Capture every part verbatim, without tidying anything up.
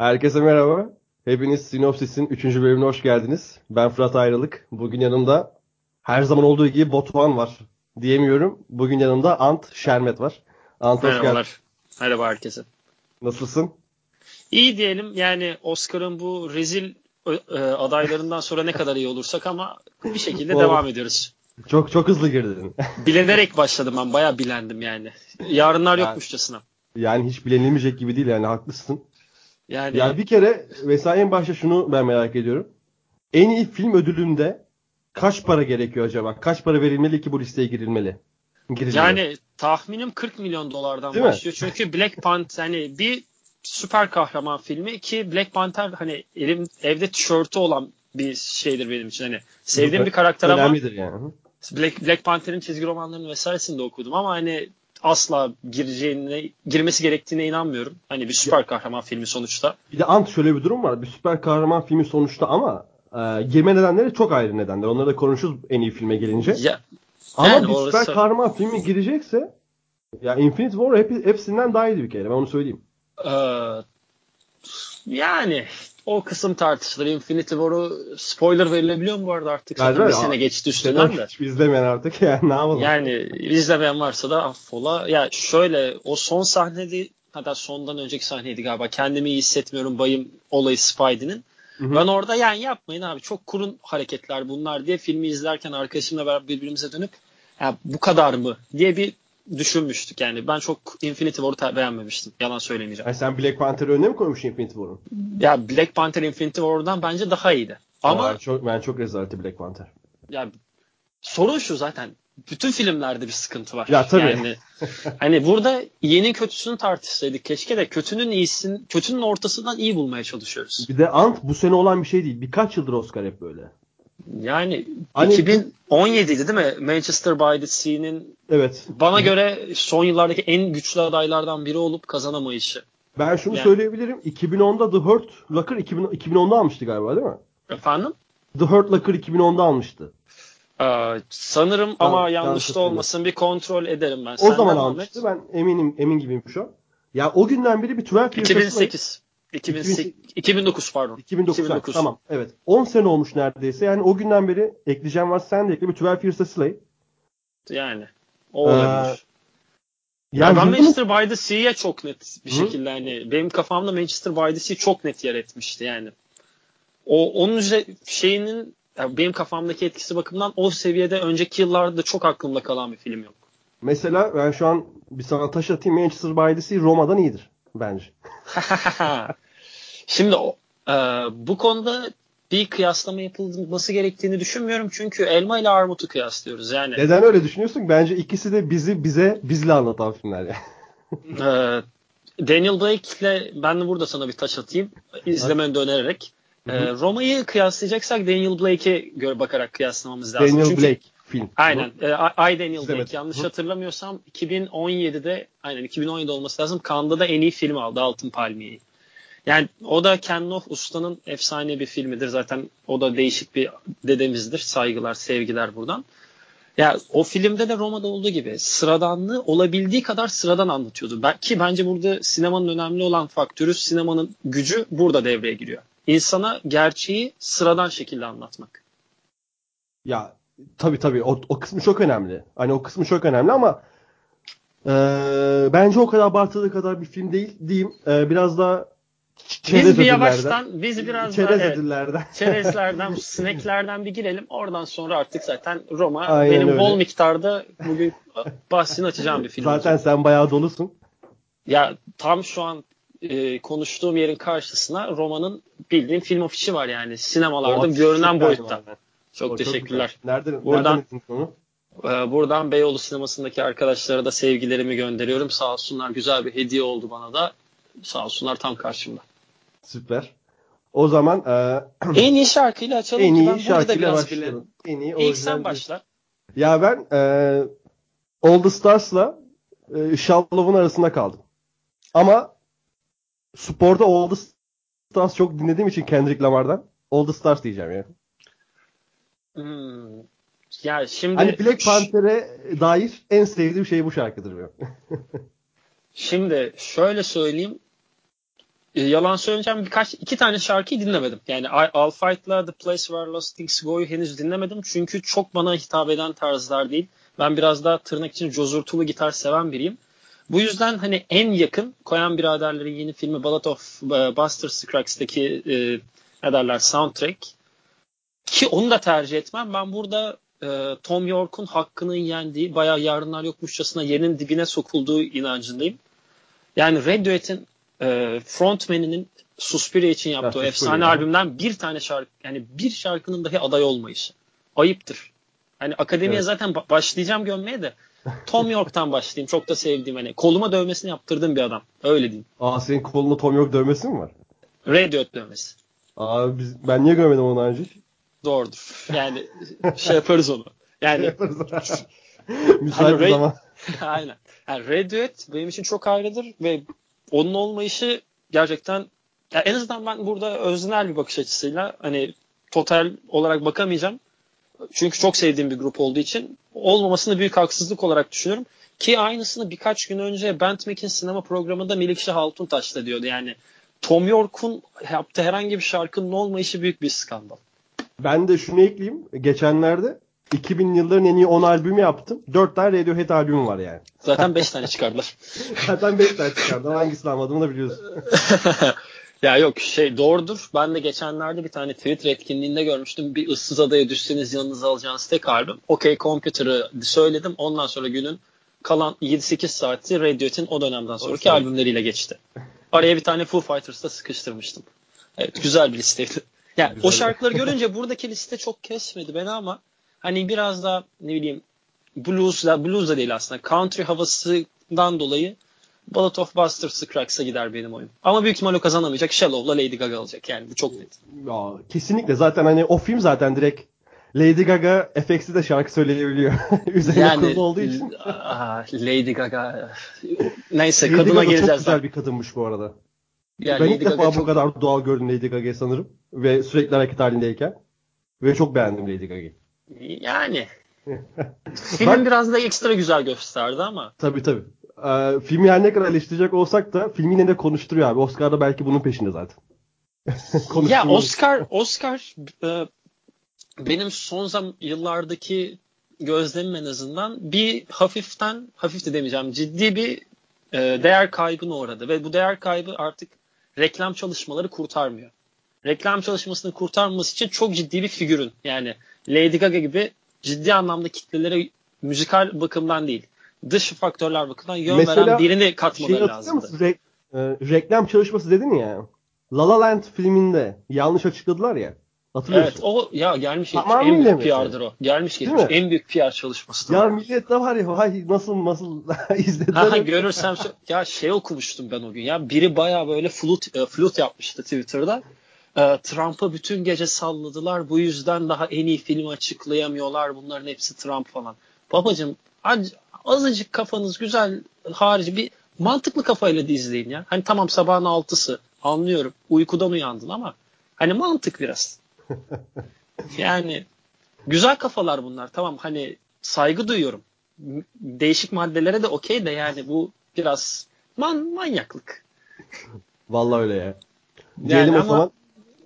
Herkese merhaba. Hepiniz Sinopsis'in üçüncü bölümüne hoş geldiniz. Ben Fırat Ayrılık. Bugün yanımda her zaman olduğu gibi Batuhan var diyemiyorum. Bugün yanımda Ant Şermet var. Ant, hoş geldin. Merhaba herkese. Nasılsın? İyi diyelim. Yani Oscar'ın bu rezil adaylarından sonra ne kadar iyi olursak ama bir şekilde devam ediyoruz. Çok çok hızlı girdin. Bilenerek başladım ben. Bayağı bilendim yani. Yarınlar yani, yokmuşçasına. Yani hiç bilenilmeyecek gibi değil yani, haklısın. Yani ya bir kere mesela en başta şunu ben merak ediyorum. En iyi film ödülünde kaç para gerekiyor acaba? Kaç para verilmeli ki bu listeye girilmeli? Girilmeli. Yani tahminim kırk milyon dolardan değil başlıyor. Mi? Çünkü Black Panther hani bir süper kahraman filmi ki Black Panther hani elim, evde tişörtü olan bir şeydir benim için. Hani sevdiğim bir karakter ama yani. Black, Black Panther'in çizgi romanlarını vesairesini de okudum ama hani asla gireceğine, girmesi gerektiğine inanmıyorum. Hani bir süper kahraman filmi sonuçta. Bir de Ant şöyle bir durum var. Bir süper kahraman filmi sonuçta ama e, girme nedenleri çok ayrı nedenler. Onları da konuşuruz en iyi filme gelince. Ya, ama yani bir orası... süper kahraman filmi girecekse ya Infinity War hep, hepsinden daha iyiydi bir kere. Ben onu söyleyeyim. Ee, yani o kısım tartışılır. Infinity War'u spoiler verilebiliyor mu bu arada artık? Zaten bir sene geçti üstünden de. Hiç izlemeyen artık yani ne yapalım? Yani izlemeyen varsa da affola. Ya şöyle o son sahnede, hatta sondan önceki sahneydi galiba. Kendimi iyi hissetmiyorum bayım olayı Spidey'nin. Hı-hı. Ben orada yani yapmayın abi, çok kurun hareketler bunlar diye filmi izlerken arkadaşımla beraber birbirimize dönüp ya bu kadar mı diye bir düşünmüştük yani. Ben çok Infinity War'u beğenmemiştim. Yalan söylemeyeceğim. Yani sen Black Panther'ı önüne mi koymuşsun Infinity War'u? Ya Black Panther Infinity War'dan bence daha iyiydi. Ama Aa, çok, ben çok rezaleti Black Panther. Ya sorun şu zaten. Bütün filmlerde bir sıkıntı var. Ya tabii. Yani, hani burada iyinin kötüsünü tartışsaydık keşke de kötünün iyisini, kötünün ortasından iyi bulmaya çalışıyoruz. Bir de Ant bu sene olan bir şey değil. Birkaç yıldır Oscar hep böyle. Yani hani iki bin on yediydi değil mi? Manchester by the Sea'nin evet. Bana göre son yıllardaki en güçlü adaylardan biri olup kazanamayışı. Ben şunu yani söyleyebilirim. iki bin onda The Hurt Locker iki bin onda almıştı galiba değil mi? Efendim? The Hurt Locker iki bin onda almıştı. Ee, sanırım tamam, ama yanlış da olmasın bir kontrol ederim ben. O Senden zaman almıştı. Ben eminim, emin gibiyim şu an. Ya o günden beri bir Twerk iki bin sekiz. iki bin sekiz, iki bin dokuz pardon. iki bin dokuz, iki bin dokuz. Tamam. Evet. on sene olmuş neredeyse. Yani o günden beri ekleyeceğim var. Sen de ekle. Bir Twelve Years a Slave. Yani. O olabilir. Ee, yani ben Manchester by the Sea'ye çok net bir hı? şekilde hani benim kafamda Manchester by the Sea çok net yer etmişti yani. O onun şeyinin yani benim kafamdaki etkisi bakımından o seviyede önceki yıllarda çok aklımda kalan bir film yok. Mesela ben şu an bir sana taş atayım. Manchester by the Sea Roma'dan iyidir bence. Şimdi e, bu konuda bir kıyaslama yapılması gerektiğini düşünmüyorum çünkü elma ile armutu kıyaslıyoruz yani. Neden öyle düşünüyorsun? Bence ikisi de bizi bize bizle anlatan filmler yani. e, Daniel Blake'le ben de burada sana bir taş atayım izlemeni dönererek. E, Roma'yı kıyaslayacaksak Daniel Blake'e göre bakarak kıyaslamamız lazım. Daniel çünkü... Blake. Film. Aynen. E, I, I Daniel Blake. Yanlış Hı. hatırlamıyorsam iki bin on yedide aynen iki bin on yedi olması lazım. Cannes'da da en iyi film aldı. Altın Palmiye'yi. Yani o da Ken Loach Usta'nın efsane bir filmidir. Zaten o da değişik bir dedemizdir. Saygılar, sevgiler buradan. Ya o filmde de Roma'da olduğu gibi sıradanlığı olabildiği kadar sıradan anlatıyordu. Ki bence burada sinemanın önemli olan faktörü, sinemanın gücü burada devreye giriyor. İnsana gerçeği sıradan şekilde anlatmak. Ya Tabii tabii o, o kısmı çok önemli. Hani o kısmı çok önemli ama e, bence o kadar abartıldığı kadar bir film değil diyeyim. E, biraz daha çerez biz bir yavaştan, biz biraz çerez daha evet, çerezlerden, sineklerden bir girelim. Oradan sonra artık zaten Roma aynen benim öyle. Bol miktarda bugün bahsini açacağım bir film. Zaten olacak. Sen bayağı dolusun. Ya tam şu an e, konuştuğum yerin karşısına Roma'nın bildiğin film afişi var yani sinemalarda o, görünen boyutta. Var. Çok o, teşekkürler. Çok nereden, buradan, nereden e, buradan Beyoğlu sinemasındaki arkadaşlara da sevgilerimi gönderiyorum. Sağ olsunlar, güzel bir hediye oldu bana da. Sağ olsunlar, tam karşımda. Süper. O zaman e, en iyi şarkıyla açalım. En iyi şarkıyla başlayalım. En iyi İlk sen başla. Ya ben e, All the Stars'la e, Shallov'un arasında kaldım. Ama sporda All the Stars çok dinlediğim için Kendrick Lamar'dan All the Stars diyeceğim yani. Hmm. Ya şimdi hani Black Panther'e dair en sevdiğim şey bu şarkıdır benim. Şimdi şöyle söyleyeyim. E, yalan söyleyeceğim, birkaç iki tane şarkıyı dinlemedim. Yani I'll Fight'la The Place Where Lost Things Go'yu henüz dinlemedim. Çünkü çok bana hitap eden tarzlar değil. Ben biraz daha tırnak için cozurtulu gitar seven biriyim. Bu yüzden hani en yakın Koyan Biraderlerin yeni filmi Ballad of Buster Scruggsy'deki e, ne derler soundtrack ki onu da tercih etmem. Ben burada e, Thom Yorke'un hakkının yendiği, bayağı yarınlar yokmuşçasına yerin dibine sokulduğu inancındayım. Yani Radiohead'in e, frontmaninin Suspiria için yaptığı o efsane albümden bir tane şarkı, yani bir şarkının dahi aday olmayışı. Ayıptır. Hani akademiye evet. Zaten başlayacağım gömmeye de Thom Yorke'tan başlayayım. Çok da sevdiğim, hani koluma dövmesini yaptırdığım bir adam. Öyle diyeyim. Aa, senin koluna Thom Yorke dövmesi mi var? Radiohead dövmesi. Aa, biz, ben niye görmedim onu önce? Doğrudur. Yani şey yaparız onu. Yani yaparız. Müsait bir zaman. Aynen. Yani Radiohead benim için çok ayrıdır ve onun olmayışı gerçekten, ya en azından ben burada öznel bir bakış açısıyla hani total olarak bakamayacağım. Çünkü çok sevdiğim bir grup olduğu için olmamasını büyük haksızlık olarak düşünüyorum. Ki aynısını birkaç gün önce Bandmak'in sinema programında Melikşah Altuntaş'ta diyordu. Yani Thom Yorke'un yaptığı herhangi bir şarkının olmayışı büyük bir skandal. Ben de şunu ekleyeyim. Geçenlerde iki binli yılların en iyi on albümü yaptım. dört tane Radiohead albümü var yani. Zaten beş tane çıkardılar. Zaten beş tane çıkardılar. Hangisini almadığımı da biliyorsun. Ya yok şey doğrudur. Ben de geçenlerde bir tane Twitter etkinliğinde görmüştüm. Bir ıssız adaya düşseniz yanınıza alacağınız tek albüm. Okay Computer'ı söyledim. Ondan sonra günün kalan yedi sekiz saati Radiohead'in o dönemden sonraki albümleriyle geçti. Araya bir tane Foo Fighters'ta sıkıştırmıştım. Evet, güzel bir listeydi. Yani güzel. O şarkıları görünce buradaki liste çok kesmedi beni ama hani biraz da ne bileyim blues'la, blues'la değil aslında country havasından dolayı Ballad of Buster Scruggsy'a gider benim oyun. Ama büyük ihtimalle kazanamayacak. Shallow'la Lady Gaga alacak. Yani bu çok net. Ya, kesinlikle. Zaten hani o film zaten direkt Lady Gaga F X'i de şarkı söyleyebiliyor. Üzerine yani, kurulu olduğu için. Aa, Lady Gaga. Neyse Lady kadına Gaga geleceğiz. Çok güzel bir kadınmış bu arada. Yani ben Lady ilk Gaga defa çok... bu kadar doğal gördüm Lady Gaga'yı sanırım. Ve sürekli hareket halindeyken. Ve çok beğendim Lady Gaga'yı. Yani. Film ben... biraz da ekstra güzel gösterdi ama. Tabii tabii. Ee, filmi her ne kadar eleştirecek olsak da filmi yine de konuşturuyor abi. Oscar'da belki bunun peşinde zaten. Ya Oscar Oscar e, benim son zam- yıllardaki gözlemim en azından bir hafiften hafif de demeyeceğim ciddi bir e, değer kaybına uğradı ve bu değer kaybı artık reklam çalışmaları kurtarmıyor. Reklam çalışmasını kurtarması için çok ciddi bir figürün, yani Lady Gaga gibi ciddi anlamda kitlelere müzikal bakımdan değil, dış faktörler bakımından yön mesela veren birini katmaları şey lazımdı. Re- e, reklam çalışması dedin ya. La La Land filminde yanlış açıkladılar ya. Hatırlıyorsun. Evet o ya gelmiş tamam, en büyük P R'dır o. Gelmiş geçmiş en büyük P R çalışmasıdır. Ya millet de var ya hay, nasıl nasıl izlediler. Görürsem ya şey okumuştum ben o gün ya. Biri bayağı böyle flut e, flut yapmıştı Twitter'da. E, Trump'a bütün gece salladılar. Bu yüzden daha en iyi film açıklayamıyorlar. Bunların hepsi Trump falan. Babacığım acı azıcık kafanız güzel harici bir mantıklı kafayla da izleyin ya. Hani tamam sabahın altısı anlıyorum. Uykudan uyandın ama hani mantık biraz. Yani güzel kafalar bunlar. Tamam hani saygı duyuyorum. Değişik maddelere de okey de yani bu biraz man manyaklık. Vallahi öyle ya. Diyelim yani o zaman.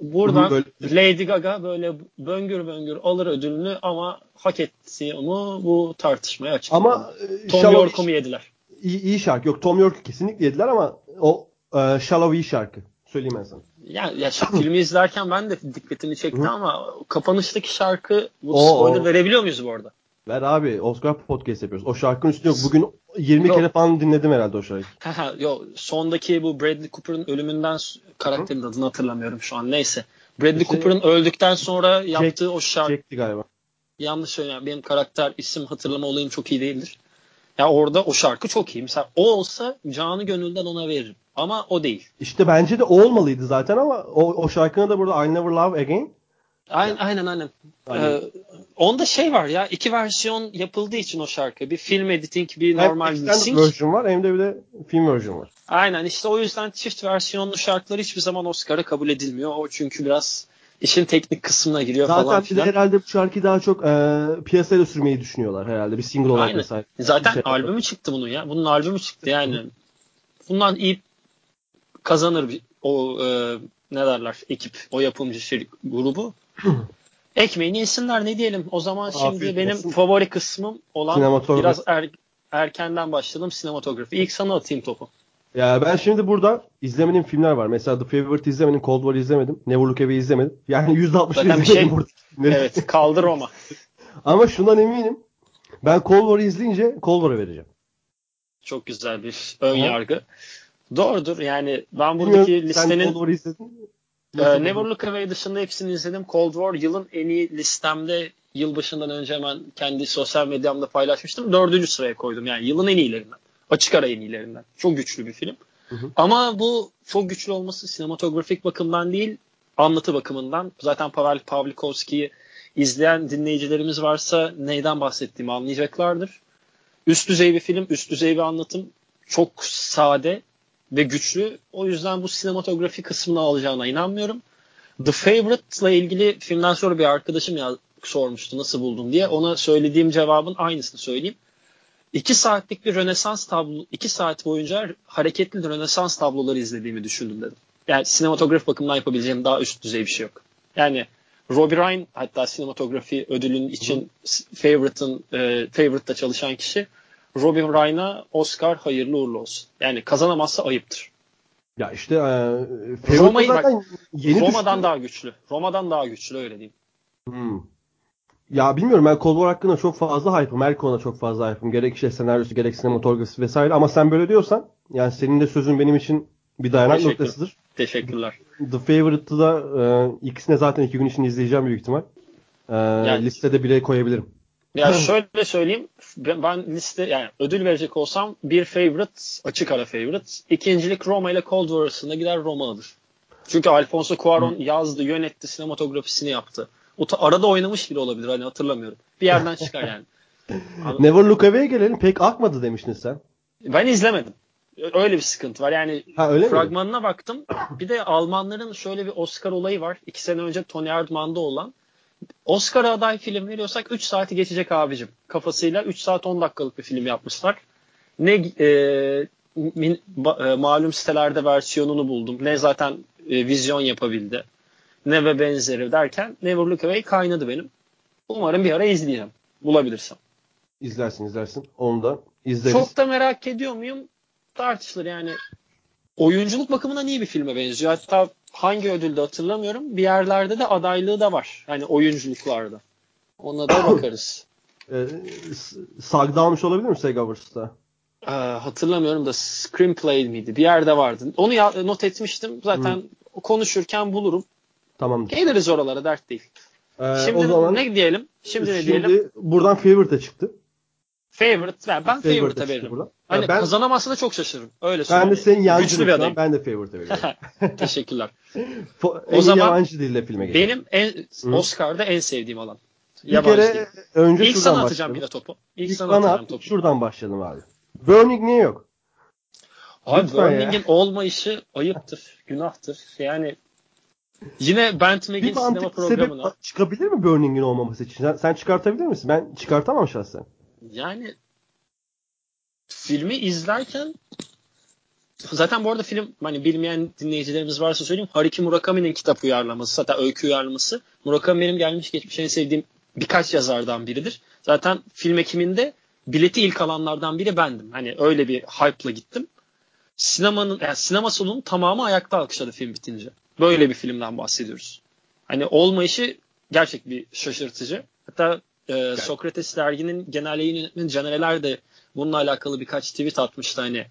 Buradan böyle... Lady Gaga böyle böngür böngür alır ödülünü ama hak etti onu bu tartışmaya açık. Ama e, Thom Yorke'u mu yediler? İyi, iyi şarkı. Yok Thom Yorke'u kesinlikle yediler ama o e, Shallow iyi şarkı. Söyleyeyim ben sana. Ya, ya filmi izlerken ben de dikkatimi çekti ama kapanıştaki şarkı bu o, spoiler o. Verebiliyor muyuz bu arada? Ver abi. Oscar podcast yapıyoruz. O şarkının üstüne yok. Bugün yirmi no. kere falan dinledim herhalde o şarkıyı. Yo, sondaki bu Bradley Cooper'ın ölümünden karakterin Hı? adını hatırlamıyorum şu an. Neyse. Bradley şey, Cooper'ın öldükten sonra yaptığı Jack, o şarkı. Jack'ti galiba. Yanlış söylüyorum. Benim karakter isim hatırlama olayım çok iyi değildir. Ya orada o şarkı çok iyi. Mesela o olsa canı gönülden ona veririm. Ama o değil. İşte bence de o olmalıydı zaten ama o, o şarkına da burada I Never Love Again. Aynen aynen. aynen. aynen. Ee, onda şey var ya, iki versiyon yapıldığı için o şarkı. Bir film editing, bir hem normal mixing. Hem extended version var hem de bir de film version var. Aynen işte o yüzden çift versiyonlu şarkılar hiçbir zaman Oscar'a kabul edilmiyor. O çünkü biraz işin teknik kısmına giriyor zaten falan filan. Zaten herhalde bu şarkıyı daha çok e, piyasaya sürmeyi düşünüyorlar herhalde. Bir single olarak aynen. Mesela. Zaten şey albümü yapalım. Çıktı bunun ya. Bunun albümü çıktı yani. Bundan iyi kazanır bir o e, ne derler ekip, o yapımcı şir, grubu ekmeğini yesinler ne diyelim. O zaman şimdi afiyet benim olsun. Favori kısmım olan biraz er, erkenden başladım sinematografi. İlk sana atayım topu. Ya ben şimdi burada izlemediğim filmler var. Mesela The Favorite izlemedim, Cold War izlemedim, Never Look Away izlemedim. Yani yüzde altmış izlemedim şey, burada. Evet, kaldı Roma. Ama şundan eminim. Ben Cold War'ı izleyince Cold War'a vereceğim. Çok güzel bir ön Aha. yargı. Doğrudur. Yani ben buradaki Bilmiyorum, listenin... Sen Cold War'ı izledin mi? E, Never Look Away dışında hepsini izledim. Cold War yılın en iyi listemde, yılbaşından önce hemen kendi sosyal medyamda paylaşmıştım. Dördüncü sıraya koydum. Yani yılın en iyilerinden. Açık ara en iyilerinden. Çok güçlü bir film. Hı hı. Ama bu çok güçlü olması sinematografik bakımdan değil, anlatı bakımından. Zaten Pavel Pawlikowski'yi izleyen dinleyicilerimiz varsa neyden bahsettiğimi anlayacaklardır. Üst düzey bir film, üst düzey bir anlatım. Çok sade ve güçlü. O yüzden bu sinematografi kısmını alacağına inanmıyorum. The Favorite'la ilgili filmden sonra bir arkadaşım ya sormuştu nasıl buldun diye. Ona söylediğim cevabın aynısını söyleyeyim. İki saatlik bir Rönesans tablo, iki saat boyunca hareketli Rönesans tabloları izlediğimi düşündüm dedim. Yani sinematografi bakımından yapabileceğim daha üst düzey bir şey yok. Yani Robbie Ryan hatta sinematografi ödülünün için Favorite'ın e, Favorite'da çalışan kişi Robbie Ryan'a Oscar hayırlı uğurlu olsun. Yani kazanamazsa ayıptır. Ya işte e, Roma'yı zaten yeni Roma'dan düştü. Daha güçlü. Roma'dan daha güçlü öyle diyeyim. Hmm. Ya bilmiyorum, ben Cold War hakkında çok fazla hype'ım. Erko'na çok fazla hype'ım. Gerek işte senaryosu, gerek sinematografisi vesaire. Ama sen böyle diyorsan, yani senin de sözün benim için bir dayanak Teşekkür. noktasıdır. Teşekkürler. The Favorite'ı da e, ikisine zaten iki gün için izleyeceğim büyük ihtimal. E, yani, listede bile koyabilirim. Ya şöyle söyleyeyim. Ben liste, yani ödül verecek olsam bir Favorite, açık ara Favorite. İkincilik Roma ile Cold War arasında gider Roma alır. Çünkü Alfonso Cuarón yazdı, yönetti, sinematografisini yaptı. O ta- arada oynamış bile olabilir, hani hatırlamıyorum. Bir yerden çıkar yani. Never Look Away'e gelelim. Pek akmadı demiştin sen. Ben izlemedim. Öyle bir sıkıntı var. Yani ha, fragmanına mi? baktım. Bir de Almanların şöyle bir Oscar olayı var. İki sene önce Tony Erdmann'da olan. Oscar'a aday film veriyorsak üç saati geçecek abicim. Kafasıyla üç saat on dakikalık bir film yapmışlar. Ne e, min, ba, malum sitelerde versiyonunu buldum. Ne zaten e, vizyon yapabildi. Ne ve benzeri derken Never Look Away kaynadı benim. Umarım bir ara izleyeceğim. Bulabilirsem. İzlersin izlersin. Onu da izleriz. Çok da merak ediyor muyum? Tartışılır yani. Oyunculuk bakımından iyi bir filme benziyor. Hatta hangi ödülde hatırlamıyorum. Bir yerlerde de adaylığı da var. Hani oyunculuklarda. Ona da bakarız. Ee, S A G'da almış olabilir mi S A G Awards'ta? Ee, hatırlamıyorum da Screenplay miydi? Bir yerde vardı. Onu ya- not etmiştim. Zaten hmm. konuşurken bulurum. Tamamdır. Geliriz oralara, dert değil. Ee, şimdi zaman, ne diyelim? Şimdi, şimdi ne diyelim? Buradan Favorite'e çıktı. Favorite, ben, ben Favorite'e, favorite'e veririm. Hani ben, kazanamazsa da çok şaşırırım. Öyle söyleyeyim. Ben de senin yancılıktan, ben de Favorite'e veririm. Teşekkürler. O zaman yabancı dille filme geçelim. Benim en, Oscar'da en sevdiğim alan. Yabancı bir kere dil. Önce İlk sana atacağım bir de topu. İlk, İlk sana atacağım at, topu. Şuradan başlayalım abi. Burning niye yok? Abi Burning'in olmayışı ayıptır, günahtır. Yani yine Bentmag'in sinema programına. Çıkabilir mi Burning'in olmaması için? Sen, sen çıkartabilir misin? Ben çıkartamam şahsen. Yani filmi izlerken zaten bu arada film, hani bilmeyen dinleyicilerimiz varsa söyleyeyim, Haruki Murakami'nin kitap uyarlaması, hatta öykü uyarlaması. Murakami benim gelmiş geçmiş en sevdiğim birkaç yazardan biridir. Zaten film ekiminde bileti ilk alanlardan biri bendim. Hani öyle bir hype'la gittim. Sinemanın, yani sinema salonunun tamamı ayakta alkışladı film bitince. Böyle bir filmden bahsediyoruz. Hani olmayışı gerçek bir şaşırtıcı. Hatta e, Sokrates derginin genel yayın yönetmeni Canereler de bununla alakalı birkaç tweet atmıştı. Hani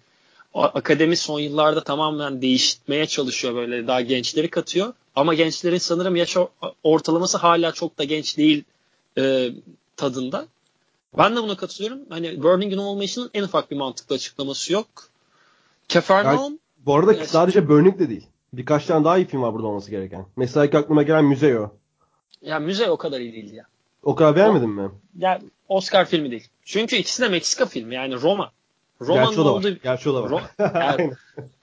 akademi son yıllarda tamamen değişmeye çalışıyor, böyle daha gençleri katıyor. Ama gençlerin sanırım yaş ortalaması hala çok da genç değil e, tadında. Ben de buna katılıyorum. Hani Burning'in olmayışının en ufak bir mantıklı açıklaması yok. Kefernaum. Yani, bu arada e, sadece Burning de değil. Birkaç tane daha iyi film var burada olması gereken. Mesela ilk aklıma gelen Müze o. Ya Müze o kadar iyi değildi ya. O kadar beğenmedin mi? Ya Oscar filmi değil. Çünkü ikisi de Meksika filmi. Yani Roma. Roma'nın olduğu. Gerçi o da var. Ro- yani,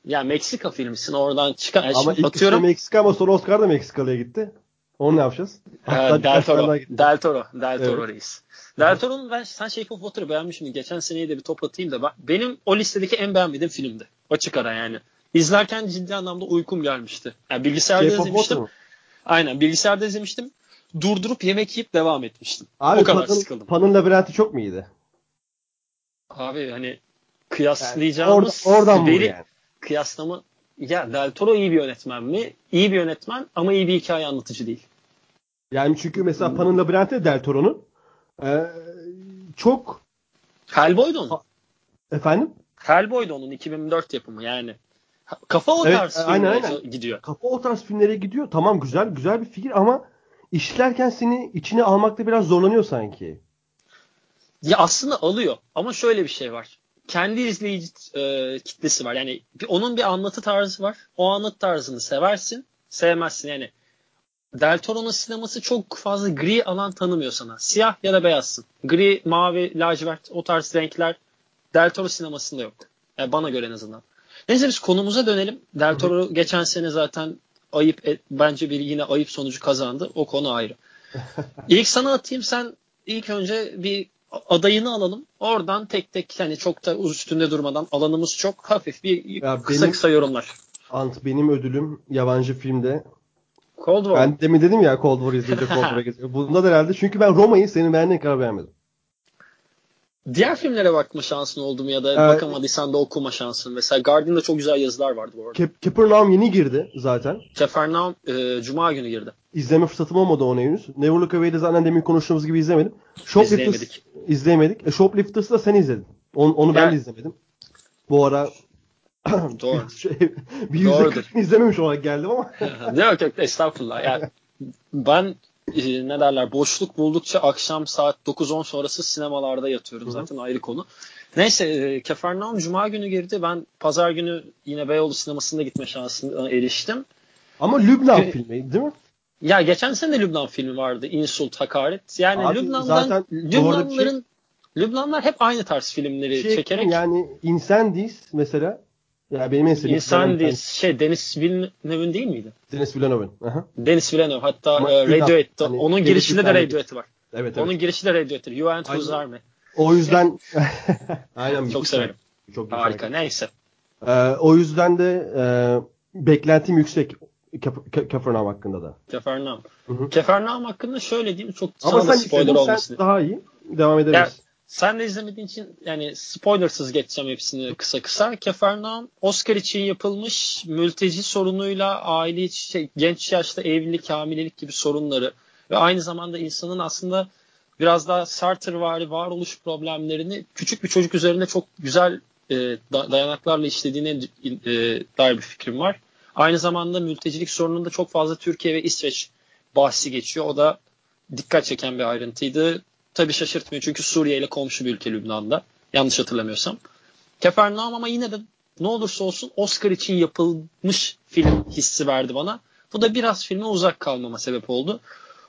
ya Meksika filmisin oradan çıkan. Yani ama ilk atıyorum... işte Meksika, ama sonra Oscar da Meksikalı'ya gitti. Onu ne yapacağız? Ee, Del Toro. Del Toro. Del Toro evet. Reis. Del Toro'nun ben sen Shape of Water'ı beğenmiştim. Geçen seneyi de bir top atayım da. Ben, benim o listedeki en beğenmediğim filmdi. Açık ara yani. İzlerken ciddi anlamda uykum gelmişti. Yani bilgisayarda K-pop izlemiştim. Mu? Aynen, bilgisayarda izlemiştim. Durdurup yemek yiyip devam etmiştim. Abi, o kadar Pan'ın, sıkıldım. Pan'ın labirenti çok mu iyiydi? Abi hani kıyaslayacağımız yani or- oradan veri yani. Kıyaslama ya, Del Toro iyi bir yönetmen mi? İyi bir yönetmen ama iyi bir hikaye anlatıcı değil. Yani çünkü mesela Pan'ın labirenti Del Toro'nun ee, çok Hellboy'du onun. Ha, efendim? Hellboy'du onun iki bin dört yapımı yani. Kafa o tarz evet, filmlere aynen, aynen. gidiyor. Kafa o tarz filmlere gidiyor. Tamam, güzel güzel bir fikir ama işlerken seni içine almakta biraz zorlanıyor sanki. Ya aslında alıyor ama şöyle bir şey var. Kendi izleyici e, kitlesi var. Yani bir, onun bir anlatı tarzı var. O anlatı tarzını seversin, sevmezsin. Yani Del Toro'nun sineması çok fazla gri alan tanımıyor sana. Siyah ya da beyazsın. Gri, mavi, lacivert, o tarz renkler Del Toro sinemasında yok. Yani bana göre en azından. Neyse biz konumuza dönelim. Del Toro geçen sene zaten ayıp et, bence bir yine ayıp sonucu kazandı. O konu ayrı. İlk sana atayım, sen ilk önce bir adayını alalım. Oradan tek tek yani çok da üstünde durmadan, alanımız çok hafif bir ya kısa benim, kısa yorumlar. Ant benim ödülüm yabancı filmde. Cold War. Ben demin dedim ya Cold War izleyecek, Cold War'a geçecek. Bunda da herhalde çünkü ben Roma'yı senin beğendiğin kadar beğenmedim. Diğer filmlere bakma şansın oldu mu ya da ee, bakamadıysan da okuma şansın. Mesela Guardian'da çok güzel yazılar vardı bu arada. Capernaum yeni girdi zaten. Capernaum e, Cuma günü girdi. İzleme fırsatım olmadı onu henüz. Never Look Away'de zaten demin konuştuğumuz gibi izlemedim. İzleyemedik. İzleyemedik. E, Shoplifters'ı da sen izledin. Onu, onu ben de izlemedim. Bu ara doğru. şey, bir yüzde kırk izlememiş olarak geldim ama. Yok yok, estağfurullah. Yani ben... ne derler, boşluk buldukça akşam saat dokuz on sonrası sinemalarda yatıyorum. Hı-hı. Zaten ayrı konu. Neyse, Capernaum Cuma günü girdi. Ben pazar günü yine Beyoğlu sinemasında gitme şansına eriştim. Ama Lübnan ee, filmi değil mi? Ya geçen sene de Lübnan filmi vardı. İnsult, hakaret. Yani abi, Lübnan'dan Lübnanların şey, Lübnanlar hep aynı tarz filmleri şey, çekerek. Yani Incendies mesela. Ya benim en sevdiğim İnsandiz şey Denis Villeneuve'ın değil miydi? Denis Villeneuve'ın. Denis Villeneuve. Hatta e, Radiohead'de hani, onun girişinde de Radiohead'i var. Evet, evet. Onun girişinde de Radiohead'i. You and Who's Army. O yüzden aynen çok severim. Çok harika. Güzel. Neyse. Ee, o yüzden de e, beklentim yüksek Capernaum hakkında da. Capernaum. Capernaum hakkında şöyle diyeyim, çok sana spoiler olmasın. Daha iyi. Devam ederiz. Ya, sen de izlemediğin için yani spoilersız geçeceğim hepsini kısa kısa. Capernaum Oscar için yapılmış, mülteci sorunuyla aile içi, şey, genç yaşta evlilik, hamilelik gibi sorunları ve aynı zamanda insanın aslında biraz daha Sartrevari varoluş problemlerini küçük bir çocuk üzerinde çok güzel e, dayanaklarla işlediğine e, dair bir fikrim var. Aynı zamanda mültecilik sorununda çok fazla Türkiye ve İsveç bahsi geçiyor. O da dikkat çeken bir ayrıntıydı. Tabii şaşırtmıyor çünkü Suriye ile komşu bir ülke Lübnan'da. Yanlış hatırlamıyorsam. Capernaum ama yine de ne olursa olsun Oscar için yapılmış film hissi verdi bana. Bu da biraz filme uzak kalmama sebep oldu.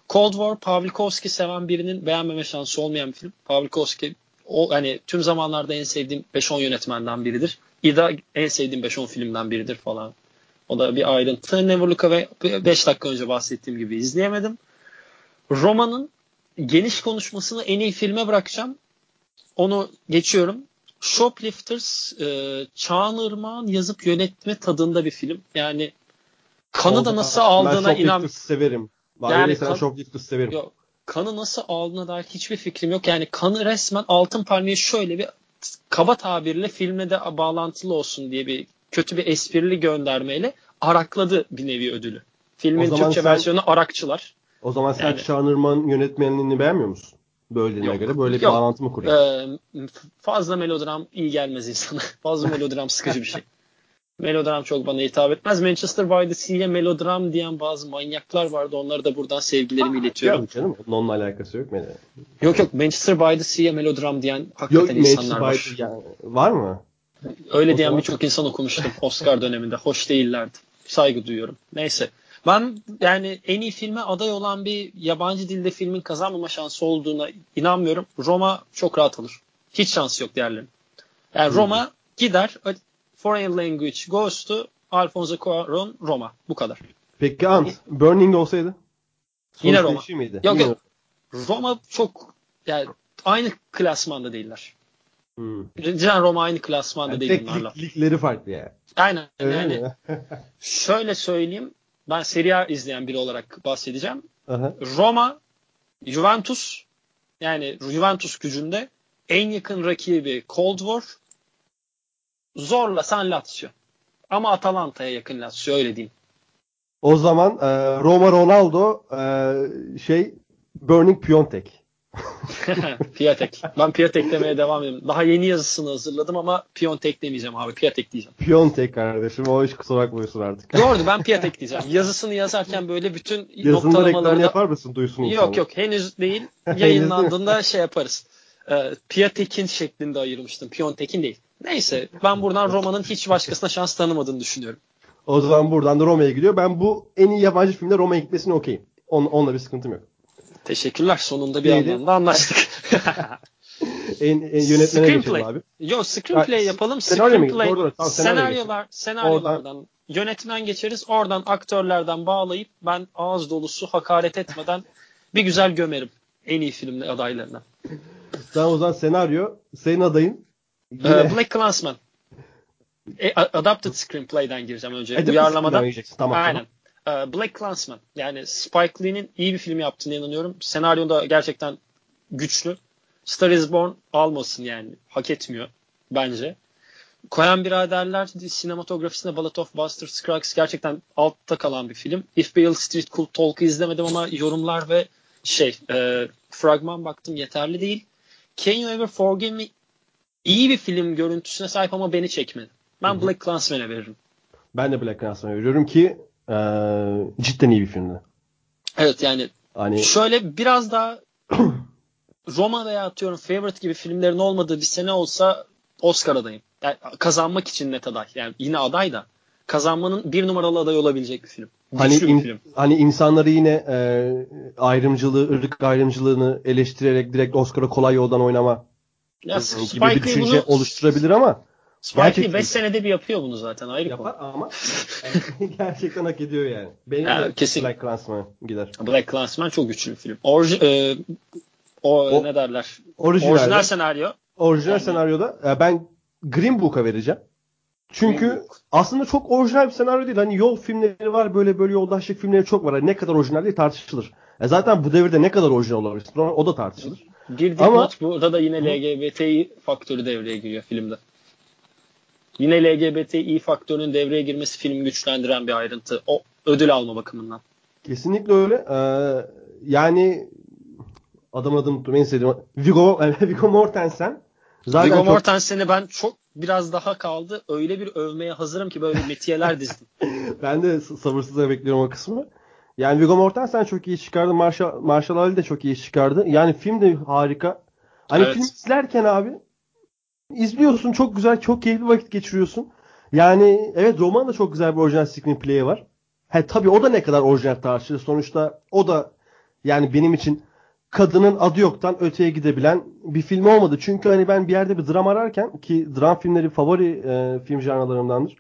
Cold War, Pawlikowski seven birinin beğenmeme şansı olmayan bir film. Pawlikowski o hani tüm zamanlarda en sevdiğim beş on yönetmenden biridir. İda en sevdiğim beş on filmden biridir falan. O da bir ayrıntı. Never Look Away beş dakika önce bahsettiğim gibi izleyemedim. Roma'nın geniş konuşmasını en iyi filme bırakacağım. Onu geçiyorum. Shoplifters e, Çağan Irmak'ın yazıp yönetme tadında bir film. Yani kanı da nasıl aldığına inan. Ben severim. Yani kan... Shoplifters severim. Yok, kanı nasıl aldığına dair hiçbir fikrim yok. Yani kanı resmen Altın Palmiye şöyle bir kaba tabirle filmle de bağlantılı olsun diye bir kötü bir esprili göndermeyle arakladı bir nevi ödülü. Filmin Türkçe sen... versiyonu Arakçılar. O zaman sen yani, Çağan Irmak'ın yönetmenliğini beğenmiyor musun? Böylediğine göre böyle bir bağlantı mı kuruyorsun? Ee, fazla melodram iyi gelmez insana. Fazla melodram sıkıcı bir şey. Melodram çok bana hitap etmez. Manchester by the Sea'ye melodram diyen bazı manyaklar vardı. Onları da buradan sevgilerimi iletiyorum. Yok canım, onunla alakası yok. Melodram. Yok yok, Manchester by the Sea'ye melodram diyen hakikaten yok, insanlar var. Yani, var mı? Öyle o diyen zaman... birçok insan okumuştum Oscar döneminde. Hoş değillerdi. Saygı duyuyorum. Neyse. Ben yani en iyi filme aday olan bir yabancı dilde filmin kazanmama şansı olduğuna inanmıyorum. Roma çok rahat alır. Hiç şansı yok diğerlerinin. Yani hmm. Roma gider. Foreign language goes to Alfonso Cuarón, Roma. Bu kadar. Peki Ant, Burning olsaydı? Yine Roma. Şey miydi? Yok yok. Roma çok yani aynı klasmanda değiller. Hmm. Cidden Roma aynı klasmanda yani değil tek bunlarla. Tek ligleri farklı yani. Aynen. Öyle yani. Şöyle söyleyeyim. Ben Serie A izleyen biri olarak bahsedeceğim. Aha. Roma, Juventus, yani Juventus gücünde en yakın rakibi Cold War, zorla sen Lazio. Ama Atalanta'ya yakın Lazio, öyle diyeyim. O zaman e, Roma Ronaldo e, şey Burning Piontek. Piatek. Ben Piatek demeye devam edeyim. Daha yeni yazısını hazırladım ama Piontek demeyeceğim abi. Piatek diyeceğim. Piontek kardeşim. O iş kusura bakmıyorsun artık. Doğru, ben Piatek diyeceğim. Yazısını yazarken böyle bütün yazında noktalamaları da... yapar mısın? Duysun yok insanı. Yok henüz değil. Yayınlandığında şey yaparız. E, Piatek'in şeklinde ayırmıştım. Piontek'in değil. Neyse, ben buradan Roma'nın hiç başkasına şans tanımadığını düşünüyorum. O zaman buradan da Roma'ya gidiyor. Ben bu en iyi yabancı filmde Roma'ya gitmesini okeyim. On, onunla bir sıkıntım yok. Teşekkürler. Sonunda bir Değilim. anlamda anlaştık. en, en yönetmene geçelim abi. Yok, screenplay yapalım. Screenplay, doğru, doğru. Tamam, senaryolar, senaryolardan oradan... yönetmen geçeriz. Oradan aktörlerden bağlayıp ben ağız dolusu hakaret etmeden bir güzel gömerim en iyi filmli adaylarına. Tamam, o zaman senaryo. Senin adayın? Yine... BlacKkKlansman. E, adapted screenplay'den gireceğim önce. Adapted uyarlamadan. Tamam, aynen. Tamam. BlacKkKlansman. Yani Spike Lee'nin iyi bir film yaptığına inanıyorum. Senaryo da gerçekten güçlü. Star is Born almasın yani. Hak etmiyor bence. Coen biraderler sinematografisinde Ballad of Buster Scruggs gerçekten altta kalan bir film. If Beale Street Could Talk'ı izlemedim ama yorumlar ve şey e, fragman baktım, yeterli değil. Can You Ever Forgive Me iyi bir film görüntüsüne sahip ama beni çekmedi. Ben BlacKkKlansman'a veririm. Ben de BlacKkKlansman'a veriyorum ki e, cidden iyi bir filmdi. Evet yani hani... şöyle biraz daha Roma veya atıyorum Favorite gibi filmlerin olmadığı bir sene olsa Oscar adayım. Yani kazanmak için net aday. Yani yine aday da kazanmanın bir numaralı aday olabilecek bir film. Hani, in, bir film. Hani insanları yine e, ayrımcılığı, ırk ayrımcılığını eleştirerek direkt Oscar'a kolay yoldan oynama ya, gibi Spike bir düşünce bunu... oluşturabilir ama Spike Lee beş senede bir yapıyor bunu zaten, ayrı yapar konu. Ama gerçekten hak ediyor yani. Benim ya, de kesin. BlacKkKlansman gider. BlacKkKlansman çok güçlü bir film. Orji, e, o, o ne derler? Orijinal, orijinal senaryo. Orijinal yani. Senaryoda ben Green Book'a vereceğim. Çünkü Book. Aslında çok orijinal bir senaryo değil. Hani yol filmleri var, böyle böyle yoldaşlık filmleri çok var. Hani ne kadar orijinal diye tartışılır. E zaten bu devirde ne kadar orijinal olabilir? O da tartışılır. Bir dipnot, burada da yine L G B T İ faktörü devreye giriyor filmde. Yine L G B T İ faktörünün devreye girmesi filmi güçlendiren bir ayrıntı. O ödül alma bakımından. Kesinlikle öyle. Ee, yani adam adını unuttum. En sevdiğim Viggo, Viggo Mortensen. Zaten Viggo çok... Mortensen'i ben çok biraz daha kaldı. Öyle bir övmeye hazırım ki böyle metiyeler dizdim. Ben de sabırsızlıkla bekliyorum o kısmı. Yani Viggo Mortensen çok iyi çıkardı. Marshall, Marshall Ali de çok iyi çıkardı. Yani film de harika. Hani evet. Film izlerken abi İzliyorsun, çok güzel, çok keyifli vakit geçiriyorsun. Yani evet, Roma'nın da çok güzel bir orijinal screenplay'i var. He, tabii o da ne kadar orijinal tartışılır. Sonuçta o da yani benim için kadının adı yoktan öteye gidebilen bir film olmadı. Çünkü hani ben bir yerde bir dram ararken ki dram filmleri favori e, film janralarımdandır.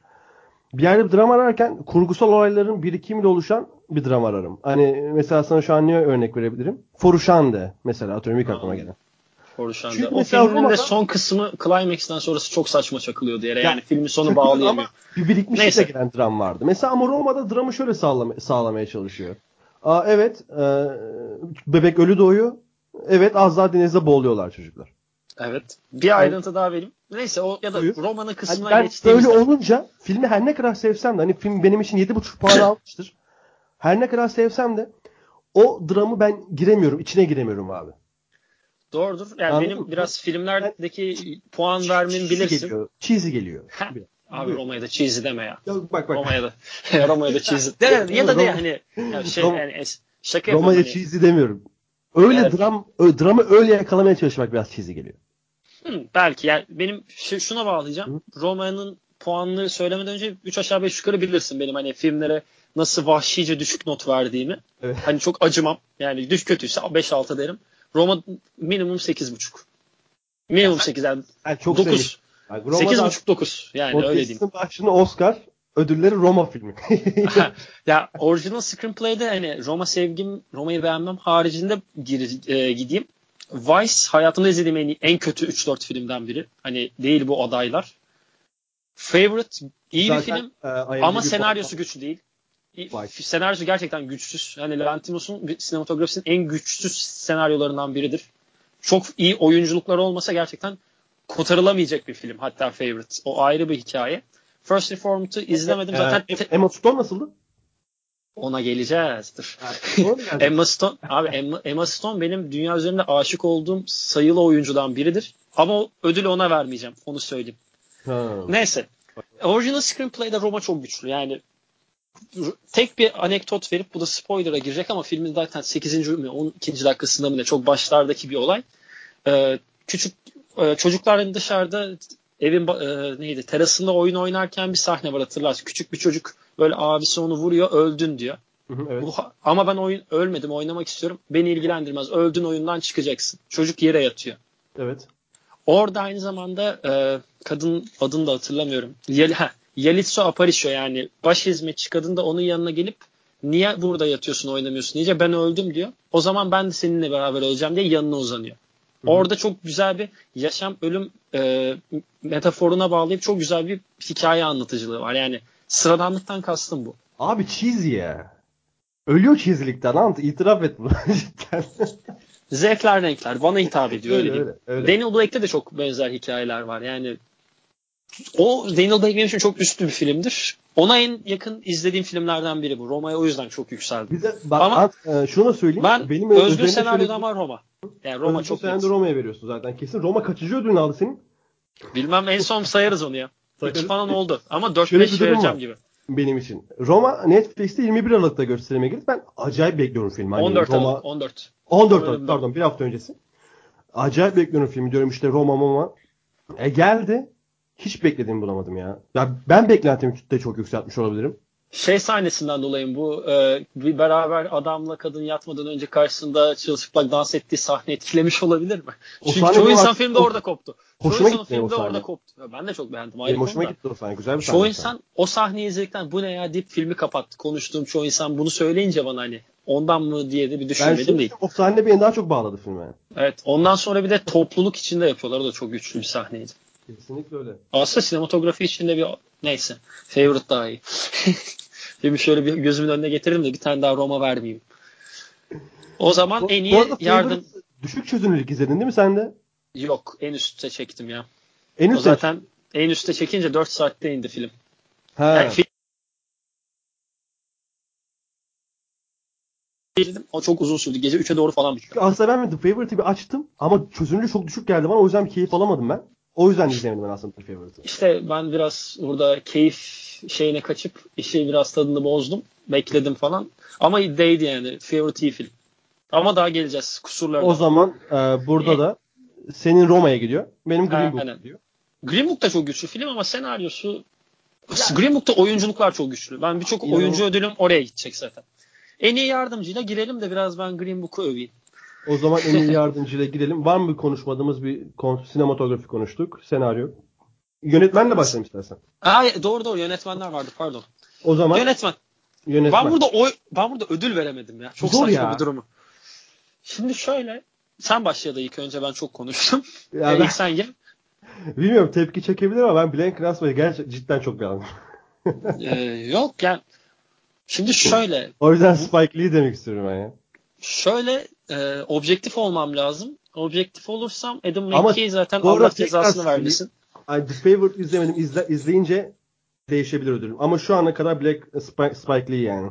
Bir yerde bir dram ararken kurgusal olayların birikimiyle oluşan bir dram ararım. Hani mesela sana şu an ne örnek verebilirim? Foruşan'de mesela atıyorum ilk aklıma gelen. Çünkü o filmin Roma'da... de son kısmı Climax'ten sonrası çok saçma çakılıyordu yere. Yani, yani filmin sonu bağlayamıyor. Bir birikmiş de gelen dram vardı. Mesela ama Roma'da dramı şöyle sağlama, sağlamaya çalışıyor. Aa, evet e, bebek ölü doğuyor. Evet az daha denize boğuluyorlar çocuklar. Evet. Bir ayrıntı yani, daha vereyim. Neyse o ya da buyur. Roma'nın kısmına hani geçtiğimizde. Böyle olunca filmi her ne kadar sevsem de hani film benim için yedi buçuk puan almıştır. Her ne kadar sevsem de o dramı ben giremiyorum. İçine giremiyorum abi. Doğrudur. Yani anladın benim mı? Biraz filmlerdeki ben... puan vermemi bilirsin. Geliyor. Cheesy geliyor. Ha, abi Roma'ya da cheesy deme ya. ya bak, bak. Roma'ya da Roma'ya da cheesy. De, ya da de hani ya şey Roma... yani şaka Roma'ya hani... cheesy demiyorum. Öyle evet. dram dramı öyle yakalamaya çalışmak biraz cheesy geliyor. Hı, belki yani benim şuna bağlayacağım. Hı? Roma'nın puanını söylemeden önce üç aşağı beş yukarı bilirsin benim hani filmlere nasıl vahşice düşük not verdiğimi. Evet. Hani çok acımam. Yani düş kötüyse beş altı derim. Roma minimum sekiz buçuk. Minimum sekiz. Yani çok dokuz. Yani sekiz buçuk dokuz. Yani öyle diyeyim. Podcast'ın başına Oscar ödülleri Roma filmi. Ya orijinal screenplay'de hani Roma sevgim, Roma'yı beğenmem haricinde gir, e, gideyim. Vice hayatımda izlediğim en, en kötü üç dört filmden biri. Hani değil bu adaylar. Favorite iyi zaten bir film e, ama senaryosu puan. Güçlü değil. Vice. Senaryosu gerçekten güçsüz. Hani Lanthimos'un sinematografisinin en güçsüz senaryolarından biridir. Çok iyi oyunculukları olmasa gerçekten kotarılamayacak bir film. Hatta Favorite. O ayrı bir hikaye. First Reformed'ı izlemedim. E, zaten. E, Emma Stone nasıldı? Ona geleceğiz. Dur. Evet, Emma Stone abi Emma, Emma Stone benim dünya üzerinde aşık olduğum sayılı oyuncudan biridir. Ama o ödülü ona vermeyeceğim. Onu söyleyeyim. Ha. Neyse. Original Screenplay'de Roma çok güçlü. Yani tek bir anekdot verip bu da spoiler'a girecek ama filmin zaten sekizinci mi on ikinci dakikasında mı ne çok başlardaki bir olay. Ee, küçük e, çocukların dışarıda evin e, neydi terasında oyun oynarken bir sahne var hatırlarsın. Küçük bir çocuk böyle abisi onu vuruyor öldün diyor. Hı hı, evet. Bu, ama ben oyun ölmedim oynamak istiyorum. Beni ilgilendirmez. Öldün oyundan çıkacaksın. Çocuk yere yatıyor. Evet. Orada aynı zamanda e, kadın adını da hatırlamıyorum. Yel, heh, Yalitso Aparicio yani baş hizmetçi kadın da onun yanına gelip niye burada yatıyorsun oynamıyorsun diyece ben öldüm diyor. O zaman ben de seninle beraber öleceğim diye yanına uzanıyor. Hı hı. Orada çok güzel bir yaşam ölüm e, metaforuna bağlayıp çok güzel bir hikaye anlatıcılığı var. Yani sıradanlıktan kastım bu. Abi cheesy ya. Ölüyor cheesy'likten lan. İtiraf et bunu. Zevkler renkler. Bana hitap ediyor. öyle, öyle, öyle, öyle. Daniel Blake'te de çok benzer hikayeler var. Yani o Daniel Blake benim için çok üstü bir filmdir. Ona en yakın izlediğim filmlerden biri bu. Roma'ya o yüzden çok yükseldim. Bir de bak, ama at, e, şunu da söyleyeyim. Ben benim özgür senaryodan var Roma. Yani Roma özgür çok sen de Roma'ya veriyorsun zaten. Kesin Roma kaçıncı ödülünü aldı senin? Bilmem en son sayarız onu ya. İki falan oldu. Ama dört beş vereceğim var gibi. Benim için. Roma Netflix'te yirmi bir Aralık'ta gösterime girdi. Ben acayip bekliyorum filmi. Hani on dört Roma... on dört on dört Aralık pardon bir hafta öncesi. Acayip bekliyorum filmi diyorum işte Roma Mama. E geldi. Hiç beklediğimi bulamadım ya. Ya ben beklentimi de çok yükseltmiş olabilirim. Şey sahnesinden dolayı bu e, bir beraber adamla kadın yatmadan önce karşısında çılçıplak dans ettiği sahne etkilemiş olabilir mi? O çünkü çoğu insan filmde o... orada koptu. Hoşuma çoğu gitti o sahne. Orada koptu. Ben de çok beğendim. Benim hoşuma da gitti o sahne. Güzel bir sahne. Çoğu insan o sahneyi izledikten bu ne ya deyip filmi kapattı. Konuştuğum çoğu insan bunu söyleyince bana hani ondan mı diye de bir düşünmedim değil. O sahne beni daha çok bağladı filme. Evet. Ondan sonra bir de topluluk içinde yapıyorlar. O da çok güçlü bir sahneydi. Kesinlikle öyle. Aslında sinematografi içinde bir neyse. Favorite daha iyi. Şimdi şöyle bir gözümün önüne getirdim de bir tane daha Roma vermeyeyim. O zaman en iyi yardım... Düşük çözünürlük izledin değil mi sen de? Yok. En üstte çektim ya. En üstte? O zaten en üstte çekince dört saatte indi film. He. Yani film... O çok uzun sürdü. Gece üçe doğru falan bitti. Aslında ben The Favorite'ı bir açtım ama çözünürlüğü çok düşük geldi bana. O yüzden bir keyif alamadım ben. O yüzden izlemedim ben aslında The Favorite'ı. İşte ben biraz burada keyif şeyine kaçıp işi biraz tadını bozdum. Bekledim falan. Ama değdi yani. Favorite iyi film. Ama daha geleceğiz kusurlarına. O zaman e, burada e, da senin Roma'ya gidiyor. Benim Green Book'a gidiyor. Green Book da çok güçlü film ama senaryosu yani. Green Book'ta oyunculuklar çok güçlü. Ben birçok oyuncu ödülüm oraya gidecek zaten. En iyi yardımcıyla girelim de biraz ben Green Book'u öveyim. O zaman en iyi yardımcıyla gidelim. Var mı konuşmadığımız bir kon- sinematografi konuştuk, senaryo. Yönetmenle başlayalım istersen. Aa, doğru doğru yönetmenler vardı pardon. O zaman yönetmen. yönetmen. Ben burada oy- ben burada ödül veremedim ya. Çok zor saçma ya bir durumu. Şimdi şöyle sen başla da ilk önce ben çok konuştum. Ya yani ben... ilk sen gel. Bilmiyorum tepki çekebilir ama ben BlacKkKlansman'ı gerçekten cidden çok beğendim. ee, yok yani. Şimdi şöyle. O yüzden Spike Lee demek istiyorum ben ya. Şöyle e, objektif olmam lazım. Objektif olursam Adam McKay'e zaten Allah cezasını vermesin. Yani The Favorite izlemedim. İzle, izleyince değişebilir ödülüm. Ama şu ana kadar Black Spike, Spike Lee yani.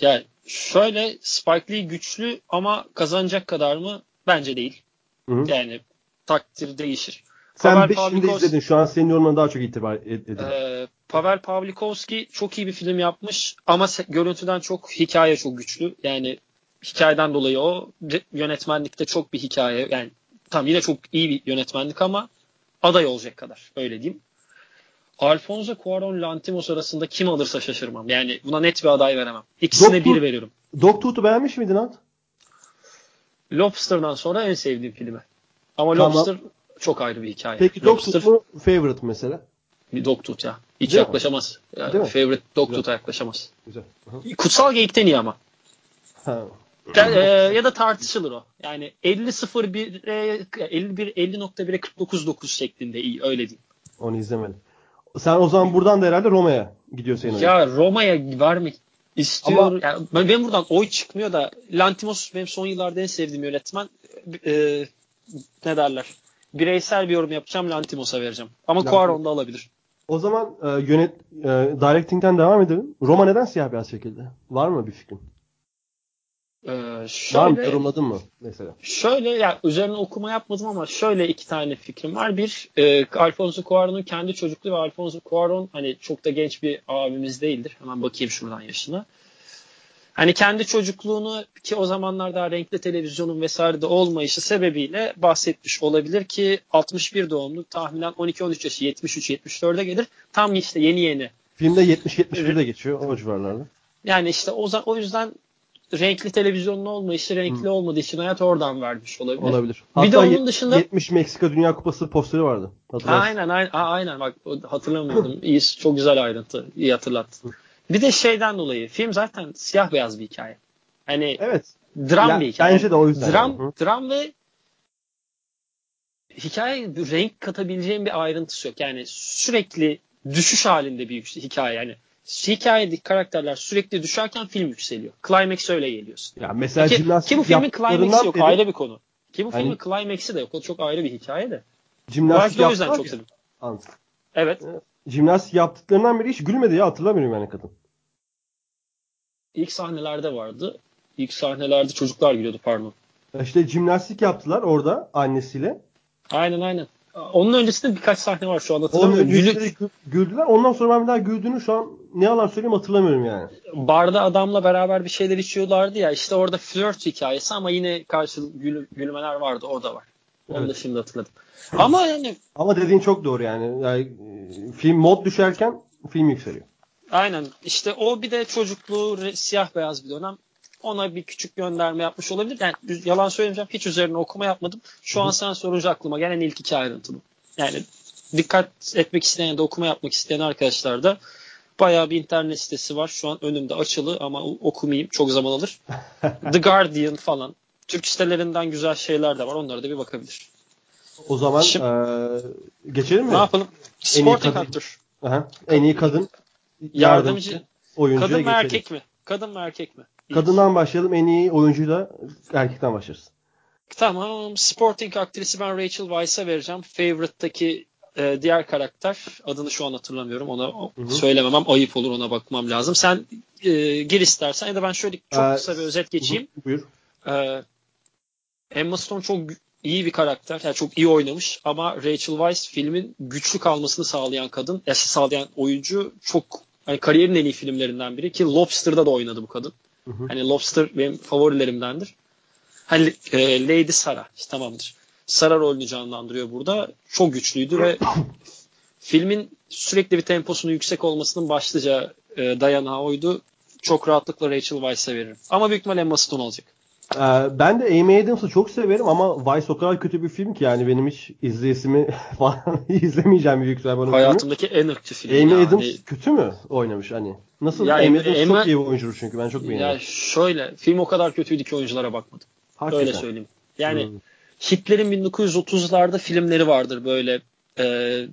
Yani şöyle Spike Lee güçlü ama kazanacak kadar mı? Bence değil. Hı-hı. Yani takdir değişir. Sen beşinde izledin. Şu an senin yorumuna daha çok itibar edin. E, Pavel Pawlikowski çok iyi bir film yapmış ama se- görüntüden çok hikaye çok güçlü. Yani hikayeden dolayı o yönetmenlikte çok bir hikaye yani tam yine çok iyi bir yönetmenlik ama aday olacak kadar öyle diyeyim. Alfonso Cuarón Lanthimos arasında kim alırsa şaşırmam. Yani buna net bir aday veremem. İkisine Doctor, biri veriyorum. Doctor'u beğenmiş miydin Ant? Lobster'dan sonra en sevdiğim filmi. Ama tamam. Lobster çok ayrı bir hikaye. Peki Doctor mu Favorite mesela? Bir Doctor ya. Hiç değil yaklaşamaz. Yani Favorite Doctor'a yaklaşamaz. Güzel. Aha. Kutsal Geyik'ten iyi ama. Ha. e, ya da tartışılır o. Yani elli nokta bire kırk dokuz nokta dokuz şeklinde iyi, öyle diyeyim. Onu izlemedim. Sen o zaman buradan da herhalde Roma'ya gidiyor senin. Ya Roma'ya vermek istiyor. Ama... Yani ben, ben buradan oy çıkmıyor da Lanthimos benim son yıllarda en sevdiğim yönetmen. E, ne derler? Bireysel bir yorum yapacağım, Lanthimos'a vereceğim. Ama Cuarón da alabilir. O zaman e, yönet e, directing'den devam edelim. Roma neden siyah beyaz çekildi? Var mı bir fikrin? Ee, şöyle, var mı? Yorumladın mı mesela? Şöyle, yani üzerine okuma yapmadım ama şöyle iki tane fikrim var. Bir, e, Alfonso Cuarón'un kendi çocukluğu ve Alfonso Cuarón hani çok da genç bir abimiz değildir. Hemen bakayım şuradan yaşına. Hani kendi çocukluğunu ki o zamanlar daha renkli televizyonun vesaire de olmayışı sebebiyle bahsetmiş olabilir ki altmış bir doğumlu, tahminen on iki on üç yaşı, yetmiş üç yetmiş dörde gelir. Tam işte yeni yeni. Filmde yetmiş yetmiş birde geçiyor o civarlarda. Yani işte o, o yüzden renkli televizyonun olmayışı, renkli Hı. olmadığı için hayat oradan vermiş olabilir. Olabilir. Hatta bir de onun dışında yetmiş Meksika Dünya Kupası posteri vardı. Aynen aynen aynen bak hatırlamıyordum. İyi, çok güzel ayrıntı. İyi hatırlattın. Bir de şeyden dolayı film zaten siyah beyaz bir hikaye. Hani evet. Dram ya, bir hikaye. Bence de o yüzden. Dram, yani. Dram ve hikaye renk katabileceğim bir ayrıntısı yok. Yani sürekli düşüş halinde bir hikaye. Yani hikayedeki karakterler sürekli düşerken film yükseliyor. Climax öyle geliyorsun. Ya mesela ki, ki bu filmin climax'i yok, dedi. Ayrı bir konu. Ki bu hani... filmin climax'i de yok. O çok ayrı bir hikaye de. Jimnastik o yüzden çok sevdim. Evet. evet. Jimnastik yaptıklarından beri hiç gülmedi ya, hatırlamıyorum yani kadın. İlk sahnelerde vardı. İlk sahnelerde çocuklar gülüyordu, pardon. İşte jimnastik yaptılar orada annesiyle. Aynen aynen. Onun öncesinde birkaç sahne var şu an hatırlamıyorum. Gülü... Güldüler. Ondan sonra ben bir daha güldüğünü şu an ne yalan söyleyeyim hatırlamıyorum yani. Barda adamla beraber bir şeyler içiyorlardı ya. İşte orada flört hikayesi ama yine karşılıklı gül... gülmeler vardı. O da var. Onu evet. da şimdi hatırladım. Ama yani ama dediğin çok doğru yani. Yani film mod düşerken film yükseliyor. Aynen. İşte o bir de çocukluğu siyah beyaz bir dönem. Ona bir küçük gönderme yapmış olabilir. Yani yalan söylemeyeceğim. Hiç üzerine okuma yapmadım. Şu Hı-hı. an sen sorunca aklıma gelen ilk iki ayrıntı bu. Yani dikkat etmek isteyen de okuma yapmak isteyen arkadaşlar da bayağı bir internet sitesi var. Şu an önümde açılı ama okumayayım. Çok zaman alır. The Guardian falan. Türk sitelerinden güzel şeyler de var. Onlara da bir bakabilir. O zaman Şimdi, ee, geçelim mi? Ne yapalım? Sporting actor. En iyi kadın yardımcı, yardımcı oyuncuya kadın mı geçelim. Erkek mi? Kadın mı erkek mi? İyi. Kadından başlayalım. En iyi oyuncuyu da erkekten başlarız. Tamam. Sporting aktrisi ben Rachel Weisz'a vereceğim. Favorite'daki e, diğer karakter. Adını şu an hatırlamıyorum. Ona Hı-hı. söylememem ayıp olur. Ona bakmam lazım. Sen e, gir istersen ya da ben şöyle çok ee, kısa bir özet geçeyim. Hı-hı. Buyur. E, Emma Stone çok iyi bir karakter. Yani çok iyi oynamış ama Rachel Weisz filmin güçlü kalmasını sağlayan kadın, yaşı sağlayan oyuncu çok hani kariyerin en iyi filmlerinden biri ki Lobster'da da oynadı bu kadın. Hı hı. Hani Lobster benim favorilerimdendir. Hani e, Lady Sarah işte, tamamdır. Sarah rolünü canlandırıyor burada. Çok güçlüydü ve filmin sürekli bir temposunun yüksek olmasının başlıca e, dayanağı oydu. Çok rahatlıkla Rachel Weisz'a veririm. Ama büyük ihtimal Emma Stone olacak. Ben de Amy Adams'ı çok severim ama Vice o kadar kötü bir film ki yani benim hiç izleyesimi falan izlemeyeceğim büyük ihtimalle bunun. Hayatımdaki filmi. En ırkçı film. Amy yani. Adams kötü mü oynamış hani? Nasıl? Ya, Amy Adams Emma... çok iyi bir oyuncu çünkü ben çok beğeniyorum. Ya şöyle, film o kadar kötüydü ki oyunculara bakmadım. Hakikaten. Öyle söyleyeyim. Yani hmm. Hitler'in bin dokuz yüz otuzlarda filmleri vardır böyle e,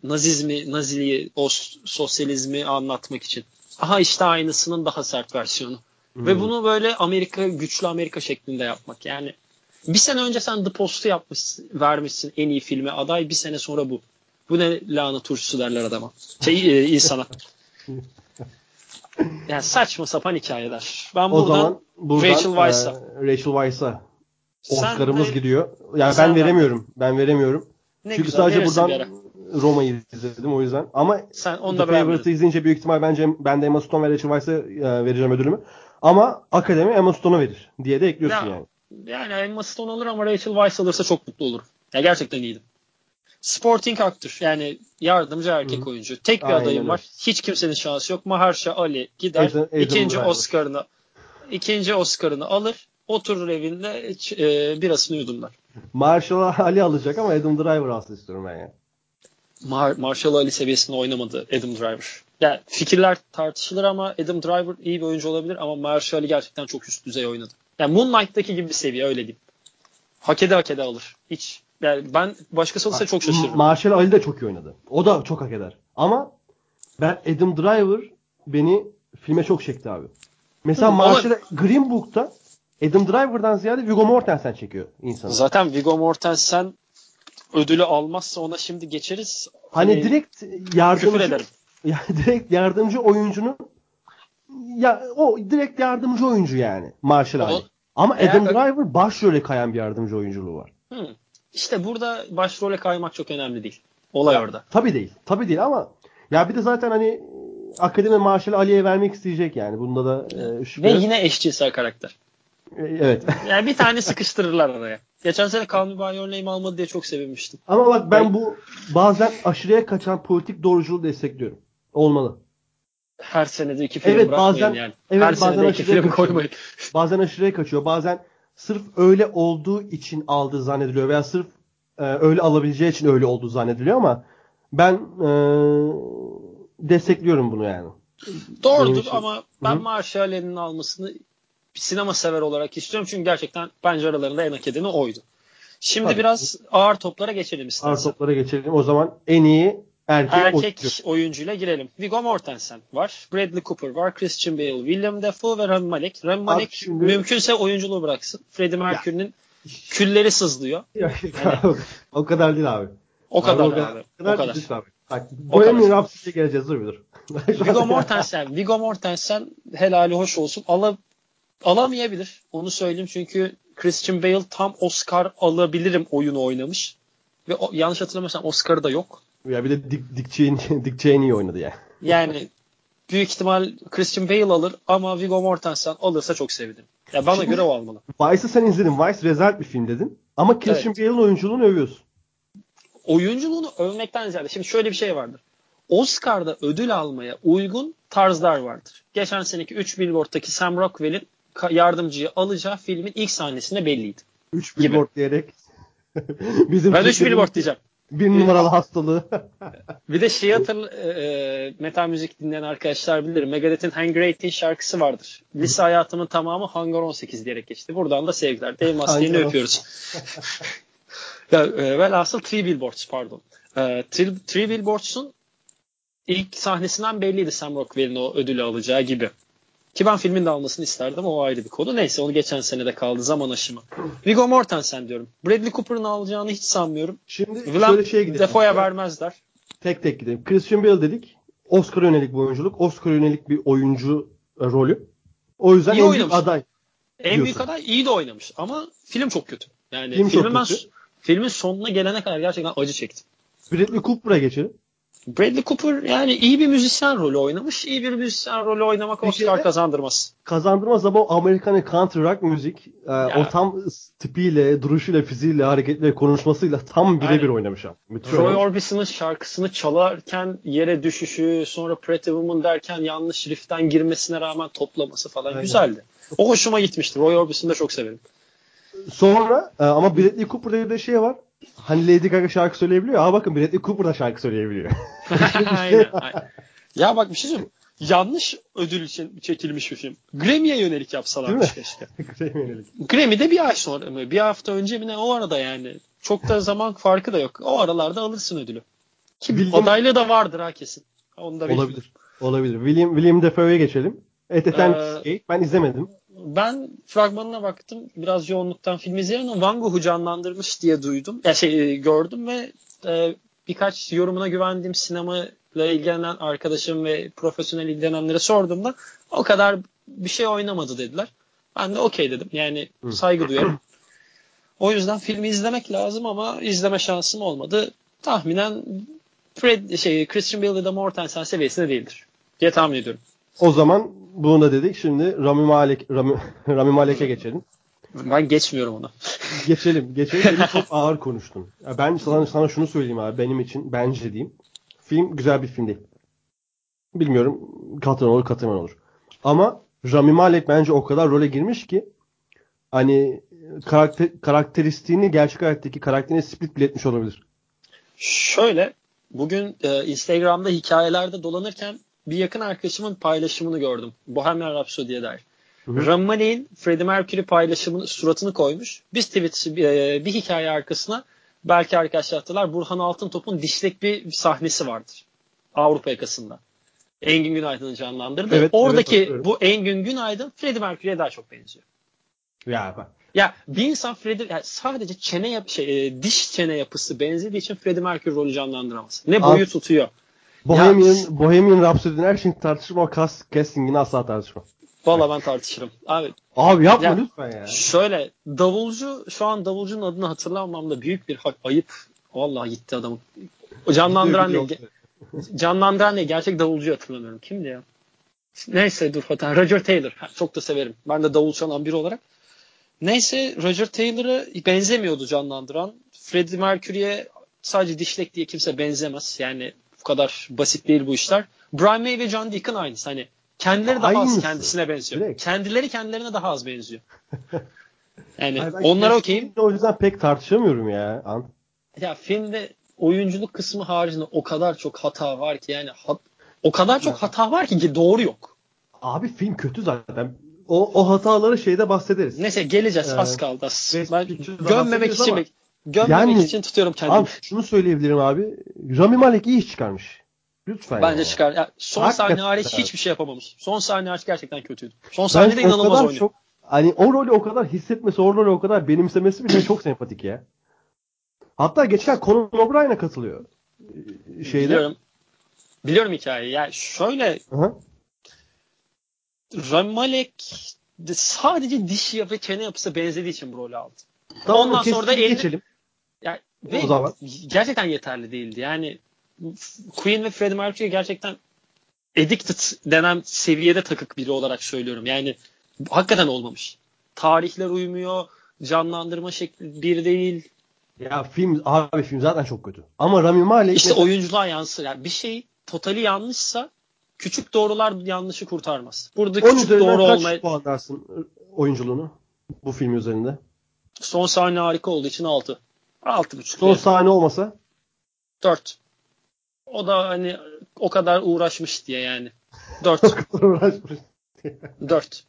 Nazizmi, Naziliği, o sosyalizmi anlatmak için. Aha işte aynısının daha sert versiyonu. Hmm. Ve bunu böyle Amerika, güçlü Amerika şeklinde yapmak. Yani bir sene önce sen The Post'u yapmışsın, vermişsin en iyi filme aday. Bir sene sonra bu. Bu ne lahana turşusu derler adama. Şey, e, insana. Yani saçma sapan hikayeler. Ben buradan, o zaman, buradan Rachel Weisz'a. E, Rachel Weisz'a. Oscar'ımız de, gidiyor. Yani ben veremiyorum. Ben veremiyorum. Ne Çünkü güzel, sadece buradan Roma'yı izledim o yüzden. Ama sen onu da The Favorite'ı izleyince büyük ihtimal bence ben de Emma Stone ve Rachel Weisz'a e, vereceğim ödülümü. Ama akademi Emma Stone'a verir diye de ekliyorsun ya, yani. Yani Emma Stone alır ama Rachel Weisz alırsa çok mutlu olurum. Ya gerçekten iyiydim. Sporting actor yani yardımcı erkek Hı-hı. oyuncu. Tek bir Aynen adayım öyle. Var. Hiç kimsenin şansı yok. Mahershala Ali gider. Adam, Adam ikinci Adam Oscar'ını ikinci Oscar'ını alır. Oturur evinde e, birasını yudumlar. Mahershala Ali alacak ama Adam Driver alsın istiyorum ben ya. Mar- Mahershala Ali seviyesinde oynamadı Adam Driver. yani fikirler tartışılır ama Adam Driver iyi bir oyuncu olabilir ama Mahershala Ali gerçekten çok üst düzey oynadı. Yani Moonlight'taki gibi bir seviye, öyle diyeyim. Hak ede hak ede alır. Hiç. Yani ben başkası olsa çok şaşırırım. Mahershala Ali de çok iyi oynadı. O da çok hak eder. Ama ben Adam Driver beni filme çok çekti abi. Mesela Mahershala Green Book'ta Adam Driver'dan ziyade Viggo Mortensen çekiyor insanı. Zaten Viggo Mortensen ödülü almazsa ona şimdi geçeriz. Hani, hani direkt yardımcı ya, direkt yardımcı oyuncunun ya o direkt yardımcı oyuncu yani Marshall Ali. Ama Adam Driver öyle... başrole kayan bir yardımcı oyunculuğu var. Hmm. İşte burada başrole kaymak çok önemli değil. Olay ya, orada. Tabii değil. Tabii değil ama ya bir de zaten hani akademi Marshall Ali'ye vermek isteyecek yani. Bunda da e, şükür. Ve yine eşcinsel karakter. Evet. Yani bir tane sıkıştırırlar oraya. Geçen sene Call Me By Your Name almadı diye çok sevinmiştim. Ama bak ben bu bazen aşırıya kaçan politik doğruculuğu destekliyorum. Olmalı. Her senede iki film evet, bırakmayın bazen, yani. Evet, her bazen iki film koymayın. Bazen aşırıya kaçıyor. Bazen sırf öyle olduğu için aldığı zannediliyor veya sırf e, öyle alabileceği için öyle olduğu zannediliyor ama ben e, destekliyorum bunu yani. Doğrudur ama Hı-hı. ben Mahershala Ali'nin almasını bir sinema sever olarak istiyorum. Çünkü gerçekten bence aralarında en hak edeni oydu. Şimdi Tabii. biraz ağır toplara geçelim istersen. Ağır toplara geçelim. O zaman en iyi erkek, erkek oyuncuyla girelim. Viggo Mortensen var. Bradley Cooper var. Christian Bale, William Dafoe ve Rami Malik. Rami Malik şimdi... mümkünse oyunculuğu bıraksın. Freddie Mercury'nin külleri sızlıyor. Yani... o kadar değil abi. O kadar abi. O kadar. Abi. O kadar. O kadar. Değil abi. Bohemian Rhapsody'ye geleceğiz. Dur bir dur. Viggo Mortensen. Viggo Mortensen helali hoş olsun. Allah alamayabilir. Onu söyleyeyim çünkü Christian Bale tam Oscar alabilirim oyunu oynamış. Ve o, yanlış hatırlamıyorsam Oscar'ı da yok. Ya bir de Dick, Dick Cheney, Dick Cheney oynadı yani. Yani büyük ihtimal Christian Bale alır ama Viggo Mortensen alırsa çok sevinirim. Ya bana Şimdi, göre o almalı. Vice'ı sen izledin. Vice rezalet bir film dedin. Ama Christian evet. Bale'ın oyunculuğunu övüyorsun. Oyunculuğunu övmekten ziyade. Şimdi şöyle bir şey vardır. Oscar'da ödül almaya uygun tarzlar vardır. Geçen seneki üç Billboard'taki Sam Rockwell'in yardımcıyı alacağı filmin ilk sahnesinde belliydi. üç Billboard diyerek. Bizim ben üç Billboard diyeceğim. Bir numaralı hastalığı. Bir de şeyi hatırla, e, metal müzik dinleyen arkadaşlar bilir. Megadeth'in Hangar on sekiz şarkısı vardır. Lise hayatımın tamamı Hangar on sekiz diyerek geçti. Buradan da sevgiler. Dave Mustaine'i öpüyoruz. ya, e, velhasıl Three Billboards pardon. E, three, three Billboards'un ilk sahnesinden belliydi Sam Rockwell'in o ödülü alacağı gibi. Ki ben filmin de almasını isterdim. O ayrı bir konu. Neyse onu geçen sene de kaldı. Zaman aşımı. Viggo Mortensen diyorum. Bradley Cooper'ın alacağını hiç sanmıyorum. Şimdi Vlad şöyle şeye gidelim. Defoe'ya vermezler. Tek tek gidelim. Christian Bale dedik. Oscar yönelik bir oyunculuk. Oscar yönelik bir oyuncu rolü. O yüzden iyi en oynamış. Büyük aday. En diyorsun. Büyük aday iyi de oynamış. Ama film çok kötü. Yani film filmin, çok kötü. Ben, filmin sonuna gelene kadar gerçekten acı çektim. Bradley Cooper'a geçelim. Bradley Cooper yani iyi bir müzisyen rolü oynamış. İyi bir müzisyen rolü oynamak Oscar kazandırmaz. Kazandırmaz ama o Amerikan country rock müzik e, o tam tipiyle, duruşuyla, fiziğiyle, hareketiyle, konuşmasıyla tam birebir yani, oynamış. Roy Orbison'ın şarkısını çalarken yere düşüşü, sonra Pretty Woman derken yanlış riff'ten girmesine rağmen toplaması falan Aynen. güzeldi. O hoşuma gitmişti. Roy Orbison'u da çok severim. Sonra e, ama Bradley Cooper'da bir şey var. Hani Lady Gaga şarkı söyleyebiliyor. Aa bakın Bradley Cooper da şarkı söyleyebiliyor. aynen, aynen. Ya bak bir şey söyleyeyim. Yanlış ödül için çekilmiş bir film. Grammy'ye yönelik yapsalarmış keşke. Grammy'ye yönelik. Grammy'de bir ay sonra mı? Bir hafta önce mi ne? O arada yani. Çok da zaman farkı da yok. O aralarda alırsın ödülü. Ki William... adaylığı da vardır ha kesin. Onu da olabilir. Olabilir. William, William Dafoe'ya geçelim. At the Times ee... Ben izlemedim. Ben fragmanına baktım. Biraz yoğunluktan film izleyen ama Van Gogh'u canlandırmış diye duydum. Ya şey gördüm ve e, birkaç yorumuna güvendiğim sinemayla ilgilenen arkadaşım ve profesyonel ilgilenenlere sorduğumda o kadar bir şey oynamadı dediler. Ben de okey dedim. Yani saygı duyarım. O yüzden filmi izlemek lazım ama izleme şansım olmadı. Tahminen Fred, şey, Christian Bale ile Mortensen seviyesinde değildir diye tahmin ediyorum. O zaman bunu da dedik. Şimdi Rami Malik, Rami, Rami Malik'e geçelim. Ben geçmiyorum ona. Geçelim. Geçelim. Çok ağır konuştun. Ben sana, sana şunu söyleyeyim abi. Benim için bence diyeyim. Film güzel bir film değil. Bilmiyorum. Katılman olur, katılman olur. Ama Rami Malik bence o kadar role girmiş ki hani karakter, karakteristiğini gerçek hayattaki karakterini split bile etmiş olabilir. Şöyle. Bugün e, Instagram'da hikayelerde dolanırken bir yakın arkadaşımın paylaşımını gördüm. Bohemian Rhapsody'ye dair. Rami Malik'in Freddie Mercury paylaşımının suratını koymuş. Biz tweet e, bir hikaye arkasına belki arkadaşlar hatırlar, Burhan Altıntop'un dişlek bir sahnesi vardır. Avrupa yakasında. Engin Günaydın'ı canlandırdı. Evet, oradaki evet, evet. Bu Engin Günaydın Freddie Mercury'ye daha çok benziyor. Ya bak. Ya bir insan Freddie yani sadece çene yap şey, diş çene yapısı benzediği için Freddie Mercury rolü canlandıramaz. Ne boyu Abi, tutuyor. Bohemian ya, Bohemian Rhapsody'nin her şeyini tartışma, o casting'ini asla tartışma. Valla ben tartışırım. Abi Abi yapma ya, lütfen ya. Şöyle davulcu, şu an davulcunun adını hatırlamamda büyük bir ayıp. Vallahi gitti adamı. O canlandıran ne? Canlandıran ne? Gerçek davulcuyu hatırlamıyorum. Kimdi ya? Neyse dur hatta Roger Taylor. Ha, çok da severim. Ben de davul çalan biri olarak. Neyse Roger Taylor'a benzemiyordu canlandıran. Freddie Mercury'ye sadece dişlek diye kimse benzemez. Yani bu kadar basit değil bu işler. Brian May ve John Deacon aynısı. Hani kendileri daha aynısı. Az kendisine benziyor. Direkt. Kendileri kendilerine daha az benziyor. Yani onlara okeyim. O yüzden pek tartışamıyorum ya. An. Ya filmde oyunculuk kısmı haricinde o kadar çok hata var ki yani hat, o kadar çok hata var ki doğru yok. Abi film kötü zaten. O, o hataları şeyde bahsederiz. Neyse geleceğiz ee, az kaldı. Ben gömmemek için ama, gömmemek yani, için tutuyorum kendimi. Abi şunu söyleyebilirim abi. Rami Malek iyi iş çıkarmış. Lütfen. Bence ya. çıkar. Yani son hakikaten sahne hariç hiçbir şey yapamamış. Son sahne hariç gerçekten kötüydü. Son sahnede ben inanılmaz oynuyor. Çok, hani o rolü o kadar hissetmesi, o rolü o kadar benimsemesi bile çok sempatik ya. Hatta geçen Conan O'Brien'e katılıyor. Şeyde. Biliyorum. Biliyorum hikayeyi. Yani şöyle Hı-hı. Rami Malek sadece diş ve çene yapısı benzediği için bu rolü aldı. Tamam, ondan sonra da geçelim. Yani, ve gerçekten yeterli değildi. Yani Queen ve Freddie Mercury gerçekten addicted denen seviyede takık biri olarak söylüyorum. Yani hakikaten olmamış. Tarihler uymuyor. Canlandırma şekli bir değil. Ya film abi film zaten çok kötü. Ama Rami Malek işte mesela oyunculuğa yansır. Yani bir şey totali yanlışsa küçük doğrular yanlışı kurtarmaz. Burada küçük doğru olmayı. on üzerinden kaç puan dersin oyunculuğunu bu film üzerinde? Son sahne harika olduğu için altı. altı buçuk. Son sahne olmasa? dört. O da hani o kadar uğraşmış diye yani. dört. O kadar uğraşmış diye. dört.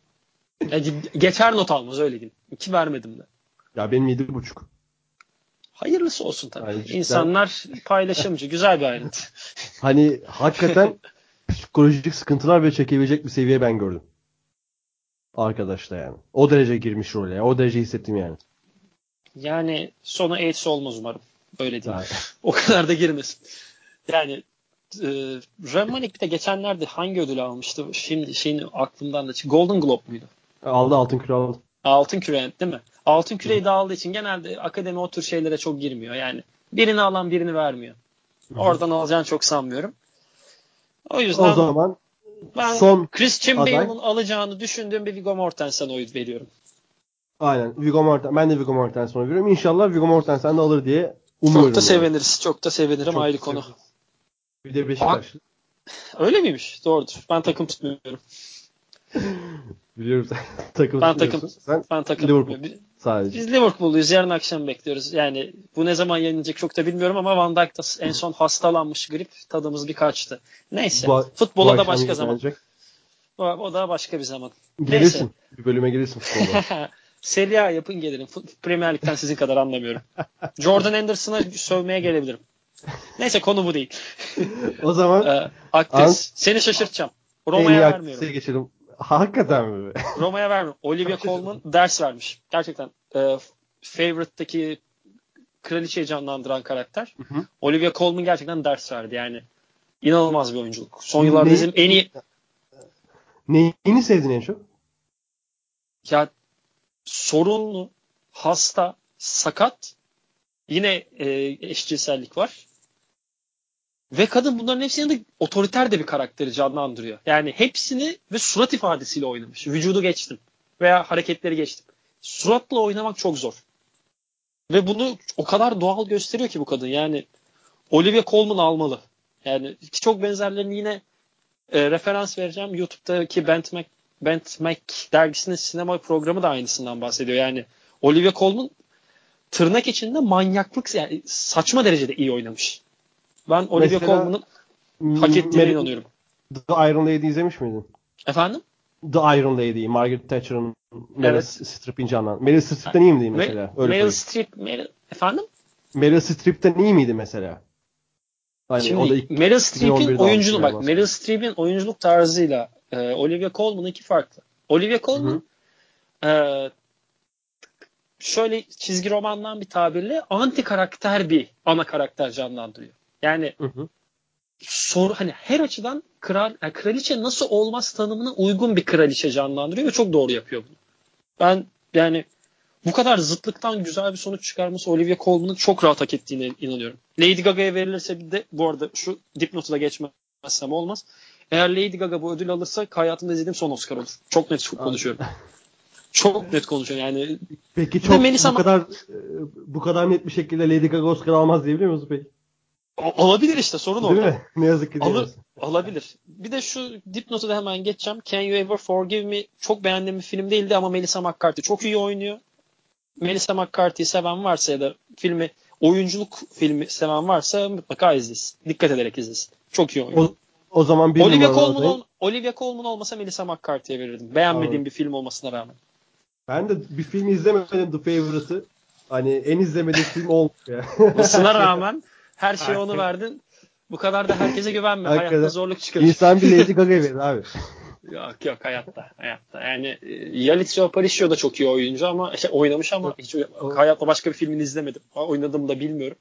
Yani geçer not almaz öyle diyeyim. iki vermedim de. Ya benim yedi buçuk. Hayırlısı olsun tabii. Hayır, İnsanlar ben... paylaşımcı. Güzel bir ayrıntı. Hani hakikaten psikolojik sıkıntılar bile çekebilecek bir seviye ben gördüm. Arkadaşlar yani. O derece girmiş role ya. O derece hissettim yani. Yani sonu AIDS olmaz umarım. Öyle değil. O kadar da girmesin. Yani e, Rami Malek bir de geçenlerde hangi ödül almıştı? Şimdi şeyin aklımdan da çıkıyor. Golden Globe muydu? Aldı Altın Küre aldı. Altın Küre değil mi? Altın Küre'yi de aldığı için genelde akademi o tür şeylere çok girmiyor. Yani birini alan birini vermiyor. Hı-hı. Oradan alacağını çok sanmıyorum. O yüzden o zaman ben son Christian Bale'ın alacağını düşündüğüm bir Viggo Mortensen'e oy veriyorum. Aynen. Viggo Mortensen. Ben de Viggo Mortensen'e veriyorum. İnşallah Viggo Mortensen de alır diye umuyorum. Çok da seviniriz. Yani. Çok da sevinirim. Çok ayrı konu. Seviniriz. Bir de Beşiktaşlı. Öyle miymiş? Doğrudur. Ben takım tutmuyorum. Biliyorum sen takım ben takım, sen ben takım Liverpool sadece. Biz Liverpool'luyuz. Yarın akşam bekliyoruz. Yani bu ne zaman yayınlanacak çok da bilmiyorum ama Van Dijk da en son hastalanmış, grip tadımız bir kaçtı. Neyse. Bu, futbola bu da başka zaman. O, o da başka bir zaman. Gelirsin. Neyse. Bir bölüme gelirsin futbola. Serie A yapın gelirim. Premier Lig'den sizin kadar anlamıyorum. Jordan Henderson'a sövmeye gelebilirim. Neyse konu bu değil. O zaman Aktes. Seni şaşırtacağım. Roma'ya vermiyorum. Geçelim. Hakikaten mi? Roma'ya vermiyorum. Olivia Colman ders vermiş. Gerçekten e, Favorite'daki kraliçeyi canlandıran karakter. Hı hı. Olivia Colman gerçekten ders verdi. Yani inanılmaz bir oyunculuk. Son yıllarda ne, bizim en iyi... Neyini sevdin en çok? Ya sorunlu, hasta, sakat, yine e, eşcinsellik var. Ve kadın bunların hepsini de otoriter de bir karakteri canlandırıyor. Yani hepsini ve surat ifadesiyle oynamış. Vücudu geçtim veya hareketleri geçtim. Suratla oynamak çok zor. Ve bunu o kadar doğal gösteriyor ki bu kadın. Yani Olivia Colman almalı. Yani çok benzerlerini yine e, referans vereceğim. YouTube'daki Bent Mac, Bent Mac dergisinin sinema programı da aynısından bahsediyor. Yani Olivia Colman tırnak içinde manyaklık, yani saçma derecede iyi oynamış. Ben Olivia Colman'ın hak ettiğine Mer- inanıyorum. The Iron Lady izlemiş miydin? Efendim? The Iron Lady, Margaret Thatcher'ın Meryl evet. Streep'in canlandı. Meryl Streep'ten iyi miydi mesela? Öyle Meryl Streep, Meryl... Efendim? Meryl Streep'ten iyi miydi mesela? Yani şimdi Meryl Streep'in oyunculuğu bak, Meryl Streep'in oyunculuk tarzıyla e, Olivia Colman'ın iki farklı. Olivia Colman e, şöyle çizgi romandan bir tabirle anti karakter bir ana karakter canlandırıyor. Yani hı hı. soru hani her açıdan kral, yani kraliçe nasıl olmaz tanımına uygun bir kraliçe canlandırıyor ve çok doğru yapıyor bunu. Ben yani bu kadar zıtlıktan güzel bir sonuç çıkarması Olivia Colman'ın çok rahat hak ettiğine inanıyorum. Lady Gaga'ya verilirse bir de bu arada şu dipnotu da geçmezsem olmaz. Eğer Lady Gaga bu ödül alırsa hayatımda izlediğim son Oscar olur. Çok net konuşuyorum. Çok net konuşuyorum yani. Peki çok bu kadar bu kadar net bir şekilde Lady Gaga Oscar almaz diyebiliyor musunuz peki? Olabilir işte sorun orada. Değil mi? Ne yazık ki değil. Olabilir. Bir de şu dipnotu da hemen geçeceğim. Can You Ever Forgive Me çok beğendiğim bir film değildi ama Melissa McCarthy çok iyi oynuyor. Melissa McCarthy'yi seven varsa ya da filmi oyunculuk filmi seven varsa mutlaka izlesin. Dikkat ederek izlesin. Çok iyi oynuyor. O, o zaman bir Olivia Colman Olivia Colman olmasa Melissa McCarthy'ye verirdim. Beğenmediğim Anladım. Bir film olmasına rağmen. Ben de bir film izlemedim The Favorite'ı. Hani en izlemediğim film oldu ya. Buna rağmen her şeyi onu verdin. Bu kadar da herkese güvenme. Hayatta zorluk çıkıyor. İnsan bir Lady Gaga'ya verir abi. Yok yok hayatta hayatta yani Yalitza Aparicio da çok iyi oyuncu ama şey, oynamış ama hiç hayatta başka bir filmini izlemedim. Oynadım da bilmiyorum.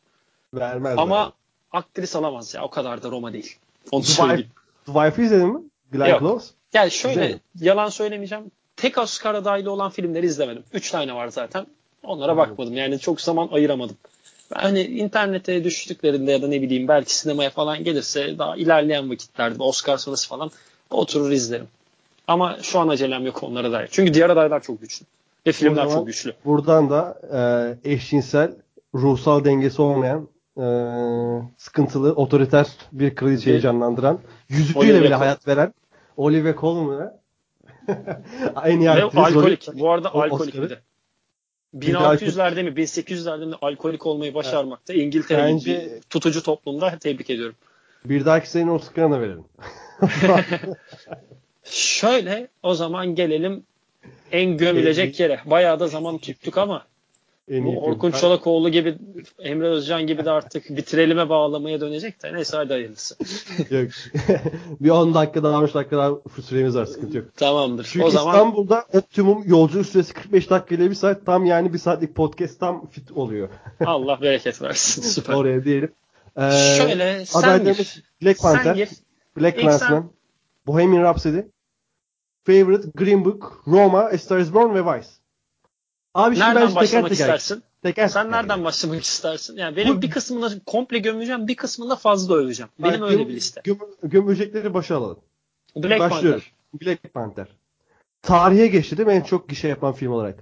Vermez. Ama yani. Aktris alamaz ya o kadar da Roma değil. Onu söyleyeyim. The Wife izledin mi? Glenn Close. Yani şöyle yalan söylemeyeceğim. Tek Oscar adaylı olan filmleri izlemedim. Üç tane var zaten. Onlara evet. bakmadım. Yani çok zaman ayıramadım. Hani internete düştüklerinde ya da ne bileyim belki sinemaya falan gelirse daha ilerleyen vakitlerde Oscar sonrası falan oturur izlerim. Ama şu an acelem yok onlara dair. Çünkü diğer adaylar çok güçlü. Ve filmler çok güçlü. Buradan da e, eşcinsel, ruhsal dengesi olmayan, e, sıkıntılı, otoriter bir kraliçeyi evet. canlandıran, yüzüğüyle bile Col- hayat veren Olivia Colman'a en iyi aktriz. Ve alkolik. Rolü, bu arada alkolik bir de. bin altı yüzlerde mi bin sekiz yüzlerde mi alkolik olmayı başarmakta. Evet. İngiltere'nin bence... bir tutucu toplumda tebrik ediyorum. Bir dahaki senin Oscar'ına verelim. Şöyle o zaman gelelim en gömülecek yere. Bayağı da zaman tuttuk ama Orkun Çolakoğlu gibi Emre Özcan gibi de artık bitirelime bağlamaya dönecek de neyse hadi hayırlısı. Yok. Bir on dakika daha on dakika daha süremiz var sıkıntı yok. Tamamdır. Çünkü o zaman... İstanbul'da optimum yolculuk süresi kırk beş dakika ile bir saat tam yani bir saatlik podcast tam fit oluyor. Allah bereket versin süper. Oraya diyelim. Ee, Şöyle sen gir. Black Panther. Sen gir. BlacKkKlansman, Bohemian Rhapsody, Favorite, Green Book, Roma, A Star is Born ve Vice. Abi şimdi nereden başlamak teker istersin? Teker Sen teker nereden yani. başlamak istersin? Yani benim bir kısmını komple gömeceğim, bir kısmını fazla öveceğim. Benim yani, öyle göm, bir liste. Göm, gömecekleri başa alalım. Black Başlıyoruz. Panther. Black Panther. Tarihe geçti değil mi? En çok gişe yapan film olarak.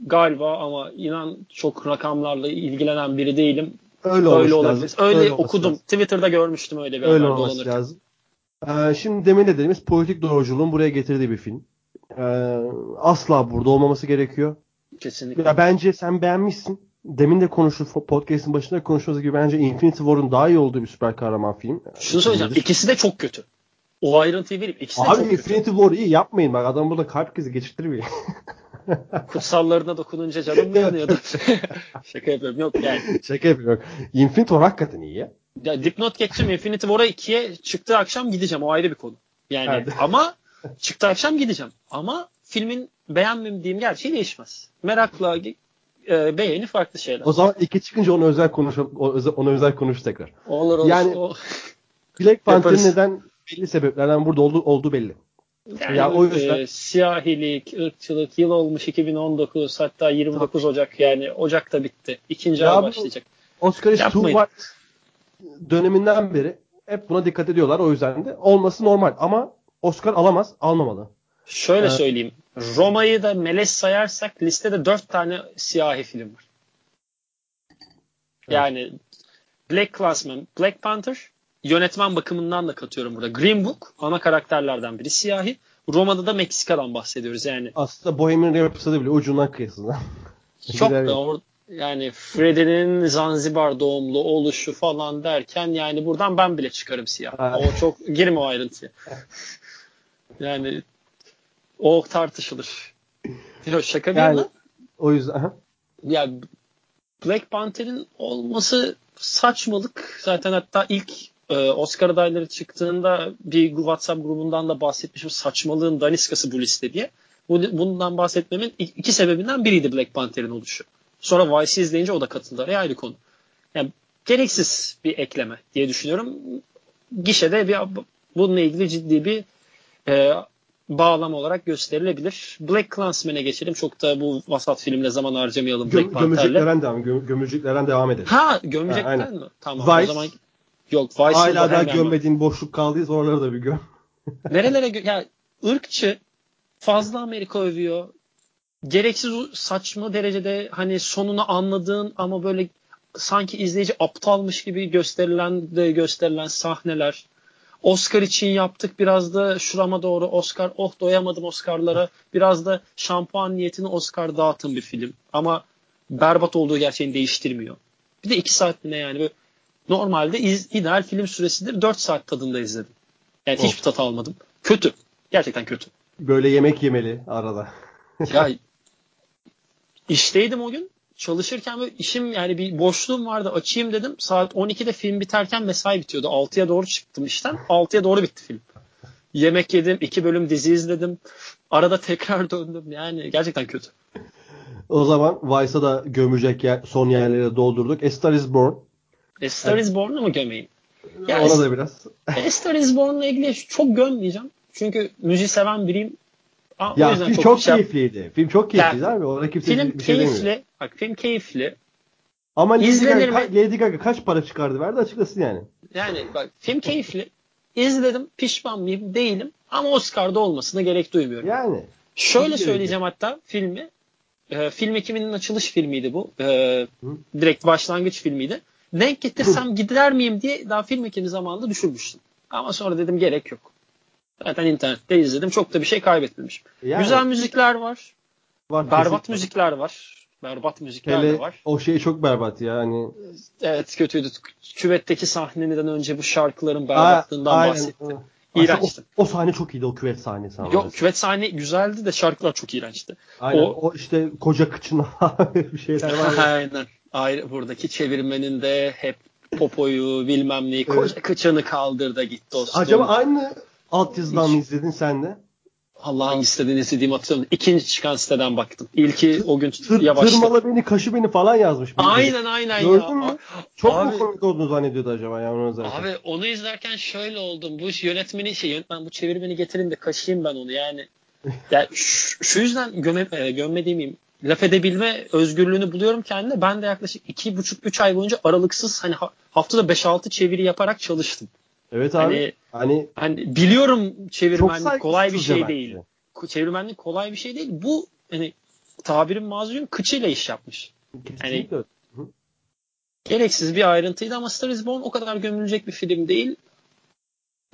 Galiba ama inan çok rakamlarla ilgilenen biri değilim. Öyle, öyle olabilir. Lazım. Öyle, öyle okudum. Lazım. Twitter'da görmüştüm öyle bir haber dolanırken. Öyle olması lazım. Ee, şimdi demin de dediğimiz politik doğruculuğun buraya getirdiği bir film. Ee, asla burada olmaması gerekiyor. Kesinlikle. Ya bence sen beğenmişsin. Demin de konuştuk podcast'in başında konuştuğumuz gibi bence Infinity War'un daha iyi olduğu bir süper kahraman film. Şunu söyleyeceğim. Filmidir. İkisi de çok kötü. O ayrıntıyı verip ikisi de Abi, çok Infinity kötü. Abi Infinity War iyi yapmayın. Bak adam burada kalp krizi geçirtmiyor. Kutsallarına dokununca canım mı yanıyordu? Şaka yapıyorum. Yok yani. Şaka yapıyorum. Infinity War hakikaten iyi ya. Ya dipnot geçeceğim. Infinity War'a ikiye çıktığı akşam gideceğim. O ayrı bir konu. Yani evet. ama çıktığı akşam gideceğim. Ama filmin beğenmediğim gerçeği değişmez. Merakla e, beğeni farklı şeyler. O zaman iki çıkınca onu özel konuşalım. Onu özel konuş tekrar. Olur olur. Yani o... Black Panther'ın neden belli sebeplerden burada olduğu, olduğu belli. Yani ya, o yüzden... e, siyahilik, ırkçılık, yıl olmuş iki bin on dokuz hatta yirmi dokuz Tabii. Ocak yani Ocak'ta bitti. İkinci ya ay başlayacak. Oscar is too white döneminden beri hep buna dikkat ediyorlar o yüzden de. Olması normal ama Oscar alamaz, almamalı. Şöyle ee, söyleyeyim. Roma'yı da melez sayarsak listede dört tane siyahi film var. Evet. Yani BlacKkKlansman, Black Panther... Yönetmen bakımından da katıyorum burada. Green Book ana karakterlerden biri siyahi. Roma'da da Meksika'dan bahsediyoruz yani. Aslında Bohemian Rhapsody bile ucundan kıyasından. Çok da or- yani Freddie'nin Zanzibar doğumlu oluşu falan derken yani buradan ben bile çıkarım siyah. Ha. O çok girme o ayrıntıya. Yani o tartışılır. Filo şaka değil yani, mi? O yüzden. Ya Black Panther'in olması saçmalık. Zaten hatta ilk e, Oscar adayları çıktığında bir WhatsApp grubundan da bahsetmişim, saçmalığın daniskası bu liste diye. Bundan bahsetmemin iki sebebinden biriydi Black Panther'in oluşu. Sonra Vice'i izleyince o da katıldı araya, ayrı konu. Yani gereksiz bir ekleme diye düşünüyorum. Gişede bir, bununla ilgili ciddi bir e, bağlam olarak gösterilebilir. BlacKkKlansman'e geçelim. Çok da bu vasat filmle zaman harcamayalım. Göm, gömücüklerden devam, göm, gömücüklerden devam edelim. Ha, gömücüklerden ha, mi? Tamam. Vice, o zaman yok. Vice hala daha gömmediğin mi? Boşluk kaldıysa oraları da bir göm. Nerelere göm? Ya ırkçı, fazla Amerika övüyor. Gereksiz, saçma derecede hani sonunu anladığın ama böyle sanki izleyici aptalmış gibi gösterilen de gösterilen sahneler. Oscar için yaptık, biraz da şurama doğru Oscar, oh doyamadım Oscar'lara, biraz da şampuan niyetini Oscar dağıtın bir film. Ama berbat olduğu gerçeğini değiştirmiyor. Bir de iki saatliğine yani böyle, normalde iz, ideal film süresidir. dört saat tadında izledim. Yani oh. Hiçbir tat almadım. Kötü. Gerçekten kötü. Böyle yemek yemeli arada. Ya işteydim o gün. Çalışırken böyle işim yani bir boşluğum vardı. Açayım dedim. Saat on ikide film biterken mesai bitiyordu. altıya doğru çıktım işten. altıya doğru bitti film. Yemek yedim. iki bölüm dizi izledim. Arada tekrar döndüm. Yani gerçekten kötü. O zaman Vice'a da gömecek yer, son yerleri doldurduk. A Star is Born. A Star is Born'u mu gömeyim? Yani ona da biraz. A Star is Born'la ilgili çok gömmeyeceğim. Çünkü müziği seven biriyim. Aa, ya film çok, çok keyifliydi. Şey... Film çok keyifliydi yani, abi. Orada kimse film bir şey keyifli. Demiyor. Bak film keyifli. Ama İzlenir Lady, Gaga, mi? Lady Gaga kaç para çıkardı verdi açıklasın yani. Yani bak film keyifli. İzledim, pişman mıyım? Değilim. Ama Oscar'da olmasına gerek duymuyorum. Yani. Şöyle söyleyeceğim gerek. Hatta filmi. E, film ekiminin açılış filmiydi bu. E, direkt başlangıç filmiydi. Denk getirsem gider miyim diye daha film ekimi zamanında düşünmüştüm. Ama sonra dedim gerek yok. Zaten internette izledim. Çok da bir şey kaybetmemişim. Yani, güzel müzikler var. var berbat kesinlikle. müzikler var. Berbat müzikler Hele de var. O şey çok berbat ya. Hani... Evet kötüydü. Küvetteki sahneden önce bu şarkıların berbatlığından Aa, bahsettim. İğrençti. O, o sahne çok iyiydi. O küvet sahnesi. Yok küvet sahne güzeldi de şarkılar çok iğrençti. Aynen. O, o işte koca kıçına bir şeyler var. Aynen. Ayrı, buradaki çevirmenin de hep popoyu bilmem neyi koca evet. kıçını kaldır da git dostum. Acaba aynı... Alt yazıdan mı izledin sen de? Allah hangi siteden izlediğimi hatırlamıyorum. İkinci çıkan siteden baktım. İlki o gün Tır, yavaştı. Tırmala beni, kaşı beni falan yazmış. Aynen aynen Gördün ya. Gördün mü? Çok abi, mu komik olduğunu zannediyordu acaba? Ya, onu abi onu izlerken şöyle oldum. Bu yönetmeni şey, yönetmen bu çevirmeni getirin de kaşıyım ben onu yani. yani şu, şu yüzden göme, gömmediğimim laf edebilme özgürlüğünü buluyorum kendime. Ben de yaklaşık iki buçuk üç ay boyunca aralıksız hani haftada beş altı çeviri yaparak çalıştım. Evet abi. Hani, hani, hani biliyorum çevirmenlik kolay bir şey değil. Ben. Çevirmenlik kolay bir şey değil. Bu hani tabirim mazlum kıçıyla iş yapmış. Hani, gereksiz bir ayrıntıydı ama Star is Born o kadar gömülecek bir film değil.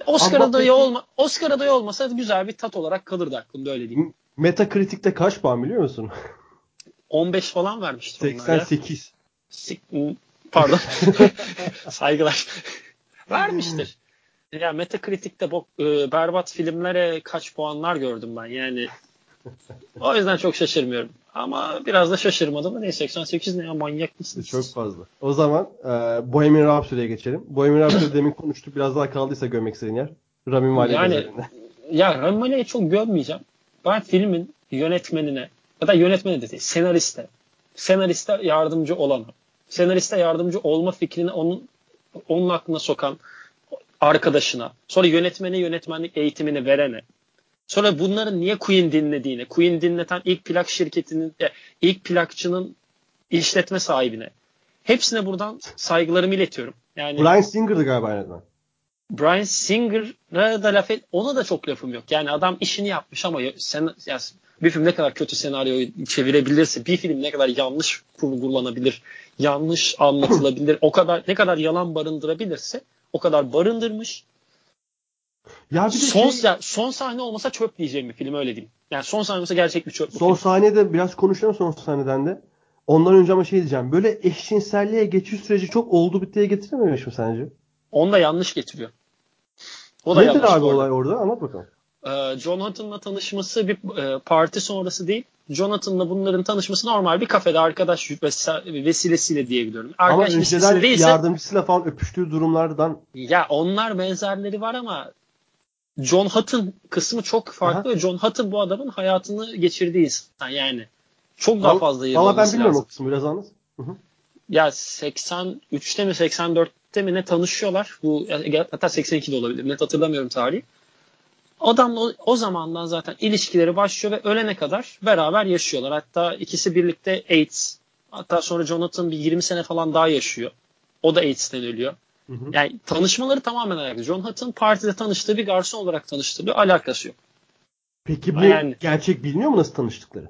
Oscar adayı olma Oscar adayı olmasa güzel bir tat olarak kalırdı aklımda öyle diyeyim. Metacritic'te kaç puan biliyor musun? on beş falan vermişti seksen sekiz. Sik- Pardon. Saygılar. Vermiştir. Ya Metacritic'te bok, e, berbat filmlere kaç puanlar gördüm ben yani. O yüzden çok şaşırmıyorum. Ama biraz da şaşırmadım. Neyse seksen sekiz ne ya, manyak mısınız? Çok fazla. O zaman e, Bohemian Rhapsody'ye geçelim. Bohemian Rhapsody demin konuştuk. Biraz daha kaldıysa gömmek istediğin yer. Rami Malik yani, üzerinde. Ya Rami Malik'i çok gömmeyeceğim. Ben filmin yönetmenine ya da yönetmeni de değil, senariste. Senariste yardımcı olana. Senariste yardımcı olma fikrini onun onun aklına sokan arkadaşına, sonra yönetmene yönetmenlik eğitimini verene, sonra bunların niye Queen dinlediğine, Queen dinleten ilk plak şirketinin, ilk plakçının işletme sahibine, hepsine buradan saygılarımı iletiyorum. Yani Bryan Singer'dı galiba yönetmen. Bryan Singer'a da laf et, ona da çok lafım yok. Yani adam işini yapmış ama sen, ya, bir film ne kadar kötü senaryoyu çevirebilirse, bir film ne kadar yanlış kurgulanabilir, yanlış anlatılabilir, o kadar ne kadar yalan barındırabilirse o kadar barındırmış. Ya bir de son, şey... ya, son sahne olmasa çöp diyeceğim bir film öyle diyeyim. Yani son sahne olsa gerçek bir çöp. Son film. Sahnede biraz konuşalım son sahneden de. Ondan önce ama şey diyeceğim. Böyle eşcinselliğe geçiş süreci çok oldu bittiye getirememiş mi sence? Onu da yanlış getiriyor. O da nedir yanlış abi olay orada? Anlat bakalım. Ee, Jonathan'la tanışması bir e, parti sonrası değil. Jonathan'la bunların tanışması normal bir kafede arkadaş vesilesiyle diyebiliyorum. Arkadaş ama önceden değilse, yardımcısıyla falan öpüştüğü durumlardan. Ya onlar benzerleri var ama Jonathan kısmı çok farklı. Aha. Ve Jonathan bu adamın hayatını geçirdiği insan yani. Çok daha fazla yer alması lazım. Valla ben bilmiyorum o kısmı, biraz anlat. Ya seksen üçte mi seksen dörtte mi ne tanışıyorlar. Bu hatta seksen ikide olabilir. Net hatırlamıyorum tarihi. Adamla o, o zamandan zaten ilişkileri başlıyor ve ölene kadar beraber yaşıyorlar. Hatta ikisi birlikte AIDS. Hatta sonra Jonathan bir yirmi sene falan daha yaşıyor. O da AIDS'ten ölüyor. Hı hı. Yani tanışmaları tamamen alakalı. Jonathan partide tanıştığı bir garson olarak tanıştığı bir alakası yok. Peki bu yani, gerçek biliniyor mu nasıl tanıştıkları?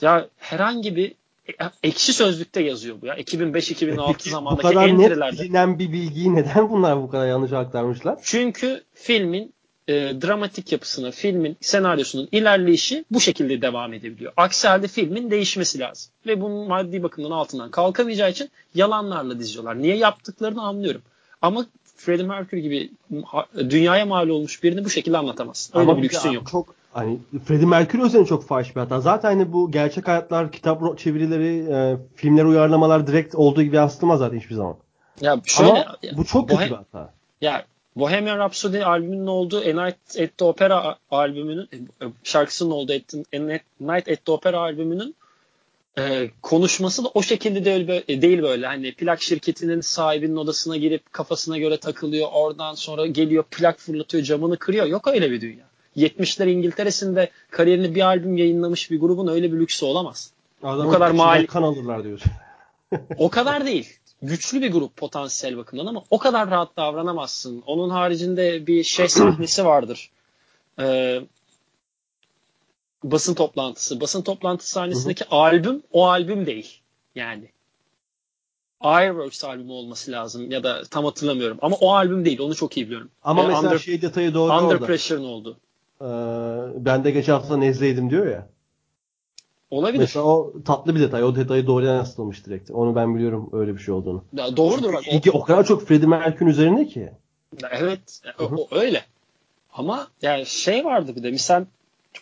Ya herhangi bir ekşi sözlükte yazıyor bu ya. iki bin beş iki bin altı zamandaki entrelerde. Bu kadar bilinen bir bilgiyi neden bunlar bu kadar yanlış aktarmışlar? Çünkü filmin E, dramatik yapısına, filmin senaryosunun ilerleyişi bu şekilde devam edebiliyor. Aksi halde filmin değişmesi lazım. Ve bunun maddi bakımdan altından kalkamayacağı için yalanlarla diziyorlar. Niye yaptıklarını anlıyorum. Ama Freddie Mercury gibi dünyaya mal olmuş birini bu şekilde anlatamazsın. Öyle ama bir lüksün yok. Çok, hani, Freddie Mercury özellikle çok fahiş bir hata. Zaten hani bu gerçek hayatlar, kitap çevirileri, e, filmler uyarlamalar direkt olduğu gibi yansıtılmaz zaten hiçbir zaman. Ya şöyle, ama bu çok kötü bohem- bir hata. Ya Bohemian Rhapsody albümünün olduğu A Night at the Opera albümünün şarkısının olduğu A Night at the Opera albümünün e, konuşması da o şekilde değil, değil böyle. Hani plak şirketinin sahibinin odasına girip kafasına göre takılıyor. Oradan sonra geliyor plak fırlatıyor, camını kırıyor. Yok öyle bir dünya. yetmişler İngiltere'sinde kariyerini bir albüm yayınlamış bir grubun öyle bir lüksü olamaz. Adamın bu kadar mali kan alırlar diyorsun. O kadar değil. Güçlü bir grup potansiyel bakımdan ama o kadar rahat davranamazsın. Onun haricinde bir şey sahnesi vardır. Ee, basın toplantısı. Basın toplantısı sahnesindeki albüm o albüm değil. Yani Airworks albümü olması lazım ya da tam hatırlamıyorum. Ama o albüm değil. Onu çok iyi biliyorum. Ama yani mesela under, şey detayı doğru Under orada. Pressure'ın oldu. Ee, ben de geçen hafta nezleydim diyor ya. Olabilir. Mesela o tatlı bir detay. O detayı doğrudan yansıtılmış direkt. Onu ben biliyorum öyle bir şey olduğunu. Ya doğrudur bak. Çünkü o kadar çok Freddie Mercury'nin üzerinde ki. Evet. O, o öyle. Ama yani şey vardı bir de. Misal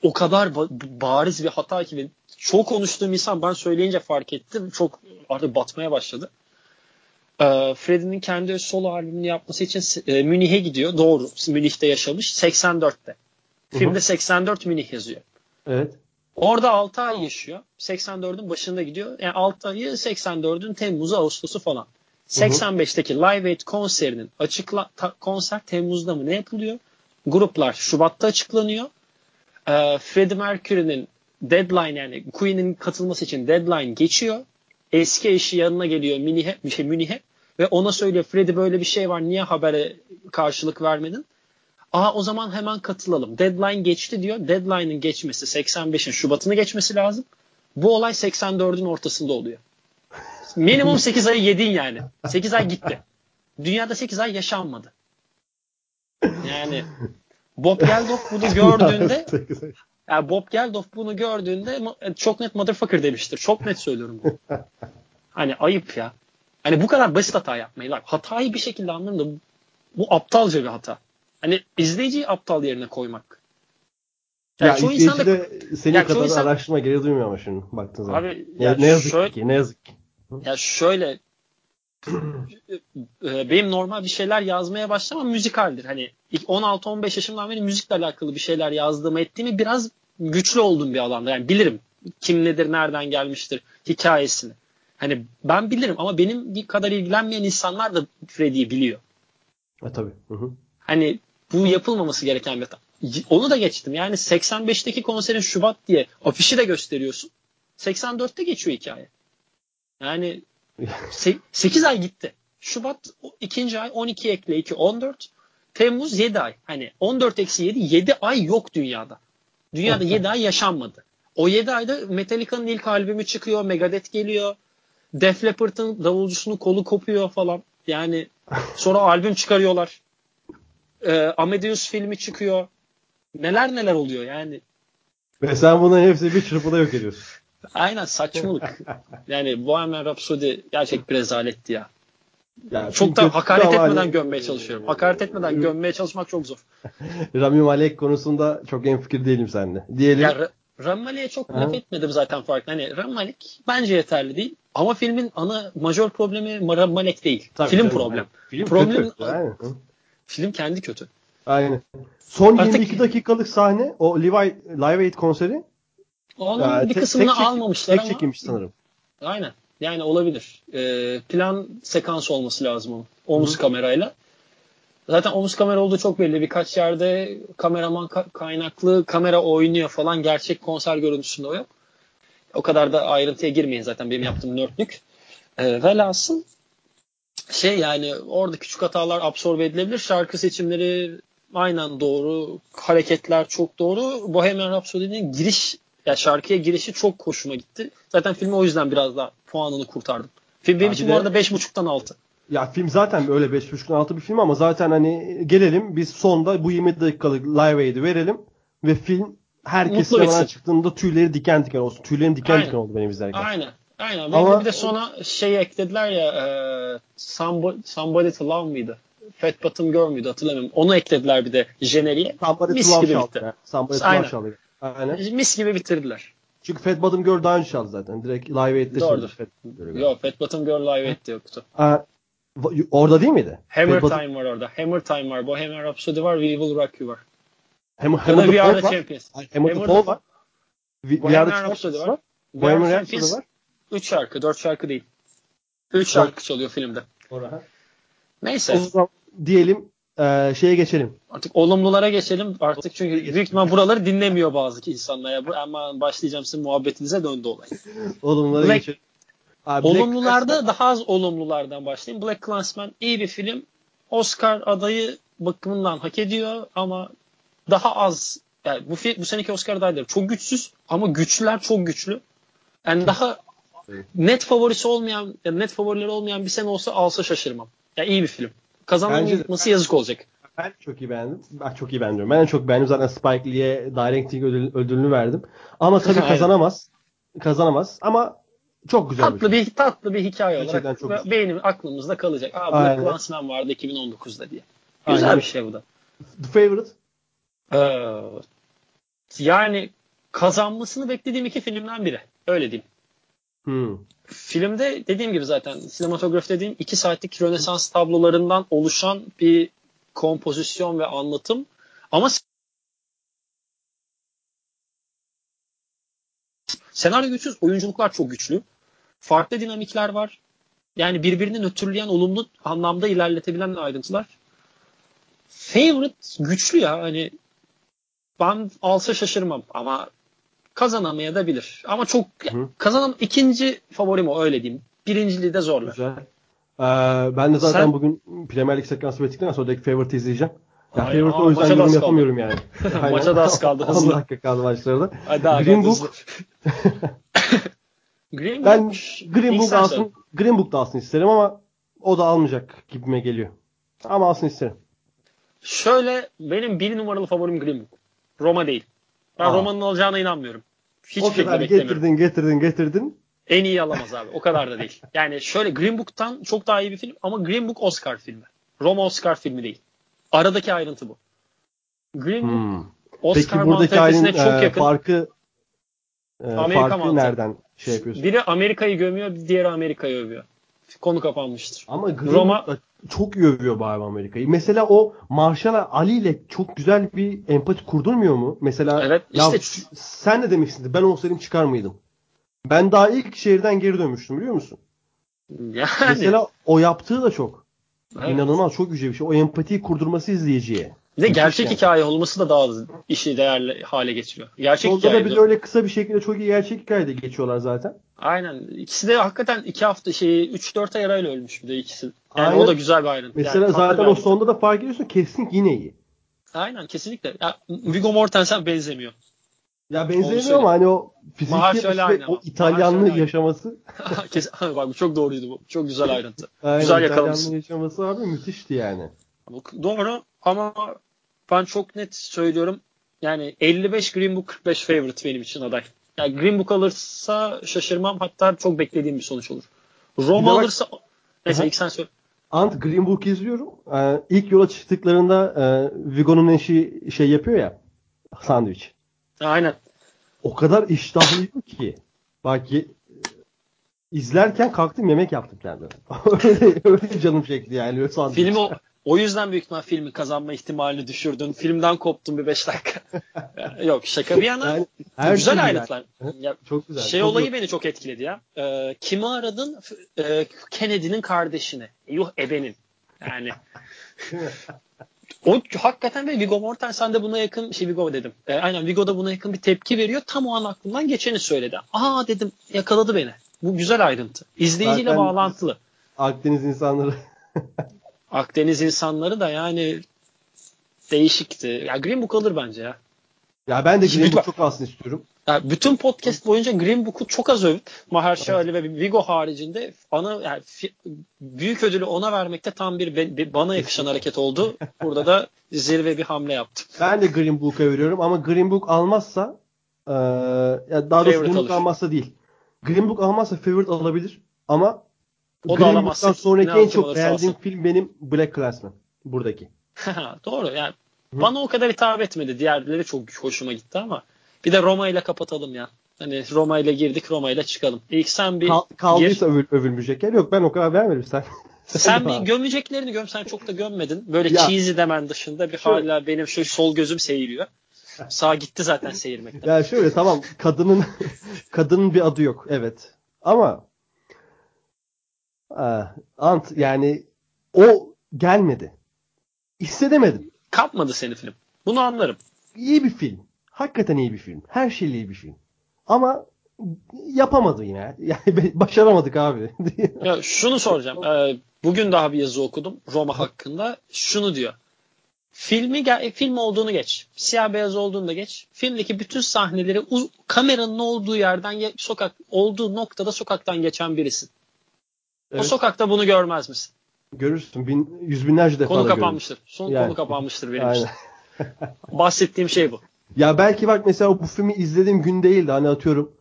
o kadar ba- bariz bir hata ki. Çok konuştuğum insan ben söyleyince fark ettim. Çok artık batmaya başladı. Ee, Freddie'nin kendi solo albümünü yapması için e, Münih'e gidiyor. Doğru. Münih'te yaşamış. seksen dörtte. Filmde seksen dört Münih yazıyor. Evet. Orada altı ay yaşıyor. seksen dördün başında gidiyor. Yani altı ayı seksen dördün Temmuz'u, Ağustos'u falan. seksen beşteki Live Aid konserinin açıkla ta, konser Temmuz'da mı ne yapılıyor? Gruplar Şubat'ta açıklanıyor. Ee, Freddie Mercury'nin deadline yani Queen'in katılması için deadline geçiyor. Eski eşi yanına geliyor Münih'e, şey Münih'e ve ona söylüyor Freddie böyle bir şey var niye habere karşılık vermedin? Aa o zaman hemen katılalım. Deadline geçti diyor. Deadline'ın geçmesi seksen beşin Şubat'ını geçmesi lazım. Bu olay seksen dördün ortasında oluyor. Minimum sekiz ayı yedin yani. sekiz ay gitti. Dünyada sekiz ay yaşanmadı. Yani Bob Geldof bunu gördüğünde yani Bob Geldof bunu gördüğünde çok net motherfucker demiştir. Çok net söylüyorum bunu. Hani ayıp ya. Hani bu kadar basit hata yapmayı. Bak, hatayı bir şekilde anlarım da bu aptalca bir hata. Hani izleyiciyi aptal yerine koymak. Yani ya çoğu izleyici insan da, de senin ya kadar insan, araştırma gereği duymuyor ama şimdi baktığın zaman. Abi, ya ya ne yazık şöyle, ki ne yazık ki. Ya şöyle benim normal bir şeyler yazmaya başlamam müzikaldir. Hani on altı on beş yaşımdan beri müzikle alakalı bir şeyler yazdığımı ettiğimi biraz güçlü olduğum bir alanda. Yani bilirim kim nedir, nereden gelmiştir hikayesini. Hani ben bilirim ama benim kadar ilgilenmeyen insanlar da Freddie'yi biliyor. E tabii. Hı hı. Hani bu yapılmaması gereken bir hata. Onu da geçtim. Yani seksen beşteki konserin Şubat diye afişi de gösteriyorsun. seksen dörtte geçiyor hikaye. Yani sekiz ay gitti. Şubat ikinci ay on iki ekle iki on dört. Temmuz yedi ay. Hani on dört eksi yedi yedi ay yok dünyada. Dünyada yedi ay yaşanmadı. O yedi ayda Metallica'nın ilk albümü çıkıyor. Megadeth geliyor. Def Leppard'ın davulcusunun kolu kopuyor falan. Yani sonra albüm çıkarıyorlar. E, Amadeus filmi çıkıyor. Neler neler oluyor yani. Ve sen bunların hepsini bir çırpıda yok ediyorsun. Aynen, saçmalık. Yani Bohemian Rhapsody gerçek bir rezaletti ya. Yani çok da hakaret etmeden hani, gömmeye çalışıyorum. Hakaret etmeden gömmeye çalışmak çok zor. Rami Malik konusunda çok hemfikir değilim seninle. Diyelim. Ya, Rami Malik'e çok laf etmedim zaten farklı. Hani Rami Malik bence yeterli değil. Ama filmin ana majör problemi Rami Malik değil. Tabii, film tabii, problem. Yani. Film problem. Kötü, film kendi kötü. Aynen. Son artık yirmi iki dakikalık sahne o Levi Live Aid konseri. Onun ya, bir kısmını tek, tek almamışlar tek ama. Tek çekilmiş sanırım. Aynen. Yani olabilir. Ee, plan sekans olması lazım onun. Omuz Hı. kamerayla. Zaten omuz kamera olduğu çok belli. Birkaç yerde kameraman ka- kaynaklı kamera oynuyor falan. Gerçek konser görüntüsünde o yok. O kadar da ayrıntıya girmeyin zaten. Benim yaptığım nörtlük. Ee, velhasıl şey yani orada küçük hatalar absorbe edilebilir. Şarkı seçimleri aynen doğru. Hareketler çok doğru. Bohemian Rhapsody'nin giriş ya şarkıya girişi çok hoşuma gitti. Zaten filmi o yüzden biraz daha puanını kurtardım. Film benim için bu arada beş buçuktan altı. Ya film zaten öyle beş buçuktan altı bir film ama zaten hani gelelim biz sonda bu yirmi dakikalık Live Aid'i verelim ve film herkesin hemen çıktığında tüyleri diken diken olsun. Tüylerim diken aynen. diken oldu benim izlerken. Aynen. Aynen. Ama bir de sona şey eklediler ya e, Somebody, Somebody to Love mıydı? Fat Bottom Girl müydü? Hatırlamıyorum. Onu eklediler bir de jeneriğe. Somebody Mis to Love çaldı. Somebody to Love çaldı. Aynen. Mis gibi bitirdiler. Çünkü Fat Bottom Girl daha önce çaldı zaten. Direkt Live Aid'de çaldı. Yok, Fat Bottom Girl Live Aid'de yoktu. Aa, orada değil miydi? Hammer Fat Time Bottom... var orada. Hammer Time var. Bohemian Rhapsody var. We Will Rock You var. Hem, ya da We Are The Champions. Hammer The Fall var. Bohemian Rhapsody var. Bohemian Rhapsody var. Üç şarkı. Dört şarkı değil. Üç şarkı çalıyor filmde. Orada. Neyse. O zaman diyelim Ee, şeye geçelim. Artık olumlulara geçelim. Artık çünkü büyük ihtimal buraları dinlemiyor bazı insanlar. Ya bu ama başlayacağım sizin muhabbetinize döndü olay. Olumlulara Black... geçelim. Abi, olumlularda Black... daha az olumlulardan başlayayım. BlacKkKlansman iyi bir film. Oscar adayı bakımından hak ediyor ama daha az. Yani bu bu seneki Oscar adayları çok güçsüz ama güçlüler çok güçlü. Yani daha net favorisi olmayan, yani net favorileri olmayan bir sene olsa alsa şaşırmam. Ya yani iyi bir film. Kazanılması yazık olacak. Ben çok iyi beğendim. Ben çok iyi beğendim. Ben çok beğendim. Zaten Spike Lee'ye directing ödül, ödülünü verdim. Ama tabii kazanamaz. Kazanamaz. Ama çok güzel. Tatlı bir, bir tatlı bir hikaye gerçekten olarak beynimiz aklımızda kalacak. Aa, BlacKkKlansman vardı iki bin on dokuzda diye. Güzel aynen. Bir şey bu da. The Favorite. Ee, yani kazanmasını beklediğim iki filmden biri. Öyle diyeyim. Hmm. Filmde dediğim gibi zaten sinematografi dediğim iki saatlik Rönesans tablolarından oluşan bir kompozisyon ve anlatım ama senaryo güçsüz, oyunculuklar çok güçlü, farklı dinamikler var yani birbirini nötrleyen olumlu anlamda ilerletebilen ayrıntılar. Favorite güçlü ya hani ben alsa şaşırmam ama kazanamaya da bilir. Ama çok Hı. kazanam ikinci favorim o öyle diyeyim. Birinciliği de zorlar. Güzel. Ee, ben de zaten Sen... bugün Premier Lig sekansı bittikten sonra direkt Favorite'i izleyeceğim. Ya Aynen. Favorite'i o yüzden yorum kaldı. Yapamıyorum yani. Maça da az kaldı. on dakika kaldı maçlarda. Green Book. Green ben Green Book alsın. Green Book da alsın isterim ama o da almayacak gibime geliyor. Ama alsın isterim. Şöyle benim bir numaralı favorim Green Book. Roma değil. Ben Aa. Roma'nın alacağına inanmıyorum. Hiç o kadar getirdin getirdin getirdin. En iyi alamaz abi. O kadar da değil. Yani şöyle Green Book'tan çok daha iyi bir film ama Green Book Oscar filmi. Roma Oscar filmi değil. Aradaki ayrıntı bu. Green Book hmm. Oscar mantalitesine çok e, yakın. Farkı, e, Amerika farkı nereden şey yapıyorsun? Biri Amerika'yı gömüyor, diğeri Amerika'yı övüyor. Konu kapanmıştır. Ama Green Roma çok övüyor bari Amerika'yı. Mesela o Mahershala Ali ile çok güzel bir empati kurdurmuyor mu? Mesela evet, işte... ya, sen ne demek istedin? Ben olsaydım çıkar mıydım? Ben daha ilk şehirden geri dönmüştüm biliyor musun? Yani... Mesela o yaptığı da çok. Evet. İnanılmaz çok güzel bir şey. O empatiyi kurdurması izleyiciye. Bir de gerçek yani. Hikaye olması da daha işi değerli hale getiriyor. Gerçek hikaye. Orada da bir öyle kısa bir şekilde çok iyi gerçek hikayede geçiyorlar zaten. Aynen. İkisi de hakikaten iki hafta şey üç dört ay arayla ölmüş bir de ikisi. Yani aynen. O da güzel bir ayrıntı. Mesela yani, zaten o sonda da fark ediyorsun kesin yine iyi. Aynen kesinlikle. Ya Viggo Mortensen benzemiyor. Ya benzemiyor ama hani o fiziki ve o İtalyanlı yaşaması. Bak bu çok doğruydu bu. Çok güzel ayrıntı. Aynen, güzel yakalamışsın. İtalyanlı yaşaması abi müthişti yani. Doğru ama ben çok net söylüyorum. Yani elli beş Green Book, kırk beş Favorite benim için aday. Yani Green Book alırsa şaşırmam, hatta çok beklediğim bir sonuç olur. Roma bak, alırsa neyse ilk sen söyle. Ant Green Book'u izliyorum. Ee, ilk yola çıktıklarında e, Vigo'nun eşi şey yapıyor ya, sandviç. Aynen. O kadar iştahlıydı ki. Bak izlerken kalktım yemek yaptım kendime. öyle, öyle canım çekti yani. Film o, o yüzden büyük ihtimal filmi kazanma ihtimalini düşürdün. Filmden koptun bir beş dakika. Yok şaka bir yana. Yani, her güzel ayrıntılar. Yani. Çok güzel. Şey çok olayı yok. Beni çok etkiledi ya. Ee, kimi aradın? Ee, Kennedy'nin kardeşini. Yuh ebenin. Yani. O hakikaten ve Viggo Mortensen de buna yakın şey Viggo dedim. E, aynen Viggo da buna yakın bir tepki veriyor. Tam o an aklımdan geçeni söyledi. Aa dedim yakaladı beni. Bu güzel ayrıntı. İzleyiciyle zaten bağlantılı. Akdeniz insanları. Akdeniz insanları da yani değişikti. Ya Green Book alır bence ya. Ya ben de Green Book çok alsın istiyorum. Ya bütün podcast boyunca Green Book'u çok az övüp Mahershala Ali ve Viggo haricinde ana yani fi, büyük ödülü ona vermekte tam bir, be, bir bana yakışan hareket oldu. Burada da zirve bir hamle yaptım. Ben de Green Book'a veriyorum ama Green Book almazsa e, ya daha doğrusu Green Book almazsa değil. Green Book almazsa Favorite alabilir ama o Green da Book'tan sonraki ne en çok beğendiğim film benim BlacKkKlansman. Buradaki. Doğru yani. Hı. Bana o kadar hitap etmedi. Diğerleri çok hoşuma gitti ama bir de Roma ile kapatalım ya. Hani Roma ile girdik, Roma ile çıkalım. İlk sen bir Kal, kaldıysa övül, övülmeyecek yer yok. Ben o kadar vermedim sen. Sen bir gömeceklerini göm. Sen çok da gömmedin. Böyle ya, cheesy demen dışında bir şöyle, hala benim şu sol gözüm seyiriyor. Sağ gitti zaten seyirmekten. Ya şöyle tamam kadının kadının bir adı yok. Evet. Ama a, Ant yani o gelmedi. İstedemedim. Kapmadı seni film. Bunu anlarım. İyi bir film. Hakikaten iyi bir film. Her şeyle iyi bir film. Ama yapamadı yine. Yani başaramadık abi. Ya şunu soracağım. Ee, bugün daha bir yazı okudum Roma hakkında. Şunu diyor. Filmi film olduğunu geç. Siyah beyaz olduğunu da geç. Filmdeki bütün sahneleri uz- kameranın olduğu yerden sokak olduğu noktada sokaktan geçen birisin. Evet. O sokakta bunu görmez misin? Görürsün. Bin, yüz binlerce defa konu kapanmıştır. Görürüm. Son yani. Konu kapanmıştır benim için. Bahsettiğim şey bu. Ya belki bak mesela bu filmi izlediğim gün değildi. Hani atıyorum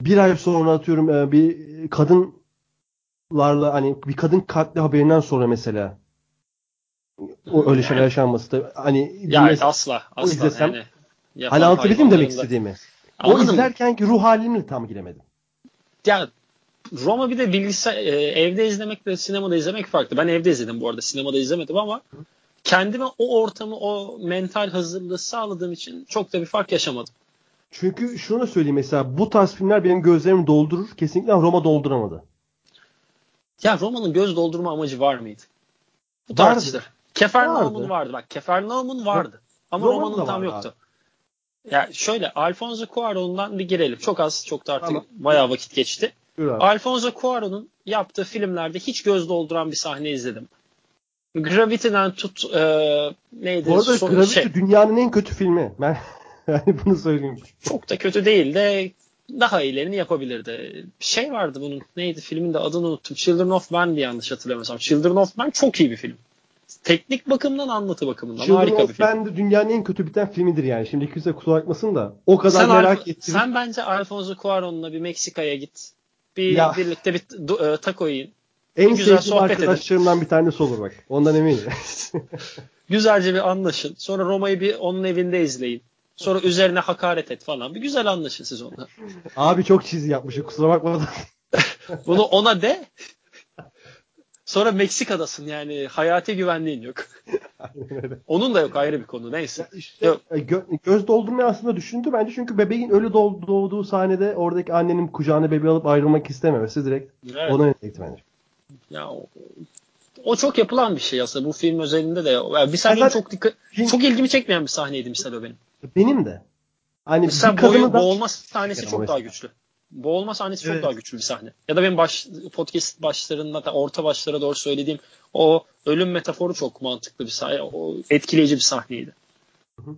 bir ay sonra atıyorum bir kadınlarla hani bir kadın katli haberinden sonra mesela o öyle şeyler yaşanması da hani ya dinlesem, asla asla izlesem, yani hani anlatabildim demek istediğimi. O izlerken ki ruh halimle tam giremedim. Ya Roma bir de bilgisayar evde izlemekle sinemada izlemek farklı. Ben evde izledim bu arada. Sinemada izlemedim ama kendime o ortamı, o mental hazırlığı sağladığım için çok da bir fark yaşamadım. Çünkü şunu söyleyeyim mesela bu tarz filmler benim gözlerimi doldurur. Kesinlikle Roma dolduramadı. Ya Roma'nın göz doldurma amacı var mıydı? Bu tartışılır. Kefernaum'un vardı. Bak Kefernaum'un vardı. Ama Roma'nın, Roma'nın tam yoktu. Abi. Ya şöyle Alfonso Cuarón'dan bir girelim. Çok az, çok da artık tamam. Bayağı vakit geçti. Güzel. Alfonso Cuarón'un yaptığı filmlerde hiç göz dolduran bir sahne izledim. Gravity'den tut e, neydi? Bu arada son, Gravity şey, dünyanın en kötü filmi. Ben yani bunu söyleyeyim. Çok da kötü değil de daha iyilerini yapabilirdi. Şey vardı bunun neydi filmin de adını unuttum. Children of Man diye yanlış hatırlamıyorsam. Children of Man çok iyi bir film. Teknik bakımdan anlatı bakımından Children harika bir film. Children of Man de dünyanın en kötü biten filmidir yani. Şimdi kimse kusura bakmasın da o kadar sen merak Alf- ettim. Sen bence Alfonso Cuarón'la bir Meksika'ya git. Bir ya. Birlikte bir e, taco yiyin. En güzel sohbet arkadaşlarımdan edin. Bir tanesi olur bak. Ondan eminim. Güzelce bir anlaşın. Sonra Roma'yı bir onun evinde izleyin. Sonra üzerine hakaret et falan. Bir güzel anlaşın siz onunla. Abi çok çizgi yapmışım. Kusura bakma. Bunu ona de. Sonra Meksika'dasın yani. Hayati güvenliğin yok. Onun da yok ayrı bir konu. Neyse. İşte, gö- göz doldurmayı aslında düşündü bence. Çünkü bebeğin ölü do- doğduğu sahnede oradaki annenin kucağına bebeği alıp ayrılmak istememesi direkt evet. Ona yönelikti bence. Ya o, o çok yapılan bir şey aslında bu film özelinde de. Yani bir sahne çok dikkat, film, çok ilgimi çekmeyen bir sahneydi mesela benim. Benim de. Hani mesela boyu, boğulma sahnesi çok mesela. Daha güçlü. Boğulma sahnesi evet. Çok daha güçlü bir sahne. Ya da benim baş, podcast başlarında orta başlara doğru söylediğim o ölüm metaforu çok mantıklı bir sahne. O etkileyici bir sahneydi. Hı hı.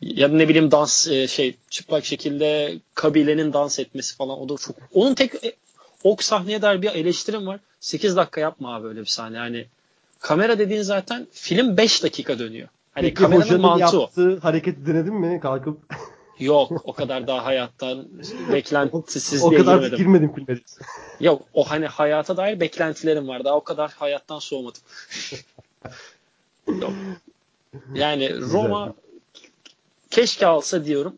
Ya ne bileyim dans şey çıplak şekilde kabilenin dans etmesi falan o da çok. Onun tek ok sahneye dair bir eleştirim var. sekiz dakika yapma abi öyle bir sahne. Yani kamera dediğin zaten film beş dakika dönüyor. Hani peki, kameranın mantığı o. Peki hocanın yaptığı hareketi denedin mi kalkıp? Yok, o kadar daha hayattan beklentisiz diye girmedim. O kadar girmedim filme. Yok, o hani hayata dair beklentilerim var. Daha o kadar hayattan soğumadım. Yok. Yani Roma keşke alsa diyorum.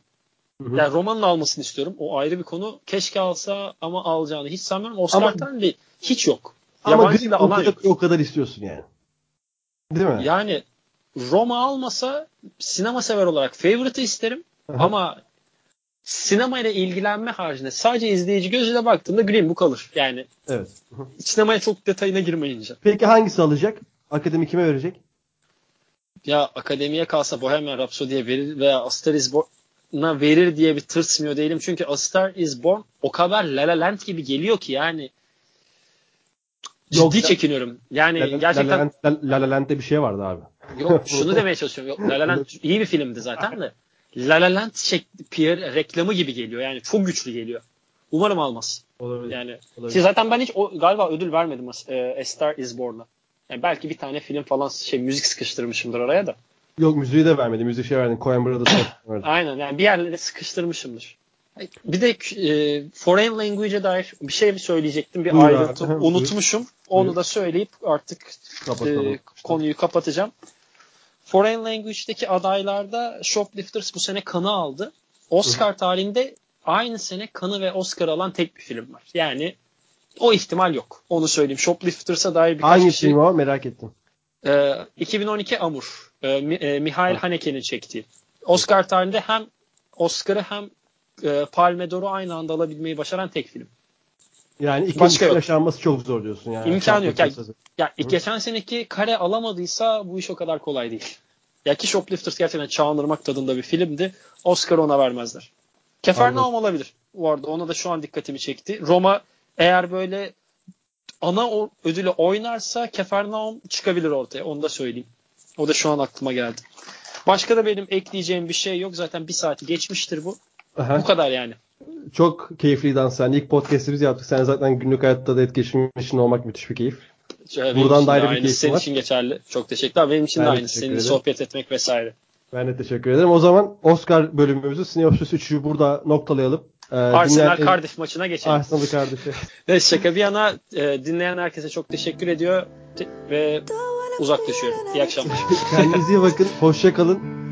Yani Roma'nın almasını istiyorum. O ayrı bir konu. Keşke alsa ama alacağını hiç sanmıyorum. Oscar'dan bir hiç yok. Ama Green Book'u o kadar istiyorsun yani. Değil mi? Yani Roma almasa sinema sever olarak Favorite'ı isterim. Aha. Ama sinemayla ilgilenme haricinde sadece izleyici gözüyle baktığımda Green Book alır. Yani evet. Aha. Sinemaya çok detayına girmeyince. Peki hangisi alacak? Akademi kime verecek? Ya akademiye kalsa Bohemian Rhapsody'ye verir veya A Star is Born'a verir diye bir tırsmıyor değilim. Çünkü A Star is Born o kadar La La Land gibi geliyor ki yani ciddi çekiniyorum. Yani La, gerçekten La La Land'de bir şey vardı abi. Yok şunu demeye çalışıyorum. Yok, La La Land iyi bir filmdi zaten de. La La Land şekli, Pierre reklamı gibi geliyor. Yani çok güçlü geliyor. Umarım almaz. Olabilir. Yani olabilir. Ki zaten ben hiç o, galiba ödül vermedim e, A Star is Born'a. Yani belki bir tane film falan şey müzik sıkıştırmışımdır oraya da. Yok müziği de vermedim. Müziği şey verdim. Coen Brothers'a. Aynen yani bir yerlere sıkıştırmışımdır. Bir de e, foreign language'e dair bir şey mi söyleyecektim? Bir buyur ayrıntı abi. Unutmuşum. Buyur. Onu da söyleyip artık e, konuyu kapatacağım. Foreign Language'deki adaylarda Shoplifters bu sene Cannes'ı aldı. Oscar hı-hı tarihinde aynı sene Cannes'ı ve Oscar alan tek bir film var. Yani o ihtimal yok. Onu söyleyeyim. Shoplifters'a dair birkaç hangi kişi... Hangi film o? Merak ettim. E, iki bin on iki Amur. E, e, Mihail Haneke'nin çektiği. Oscar tarihinde hem Oscar'ı hem e, Palme d'Or'u aynı anda alabilmeyi başaran tek film. Yani iki yaşanması çok zor diyorsun yani. İmkan yok. Ya, ya geçen seneki Kare alamadıysa bu iş o kadar kolay değil. Ya ki Shoplifters gerçekten çağınırmak tadında bir filmdi. Oscar ona vermezler. Kefernaum olabilir. Bu arada ona da şu an dikkatimi çekti. Roma eğer böyle ana ödülü oynarsa Kefernaum çıkabilir ortaya. Onu da söyleyeyim. O da şu an aklıma geldi. Başka da benim ekleyeceğim bir şey yok. Zaten bir saati geçmiştir bu. Aha. Bu kadar yani. Çok keyifliydi Ansel'in. İlk podcast'imizi yaptık. Sen zaten günlük hayatta da etkileşim için olmak müthiş bir keyif. Benim buradan da ayrı bir keyif. Senin var için geçerli. Çok teşekkürler. Benim için ben de aynı. Seninle sohbet etmek vesaire. Ben de teşekkür ederim. O zaman Oscar bölümümüzü Sinopsis üçü burada noktalayalım. Ee, Arsenal dinleyen... Cardiff maçına geçelim. Arsenal Cardiff'e. Ve şaka bir yana e, dinleyen herkese çok teşekkür ediyor ve uzaklaşıyorum. İyi akşamlar. Kendinize iyi bakın. Hoşça kalın.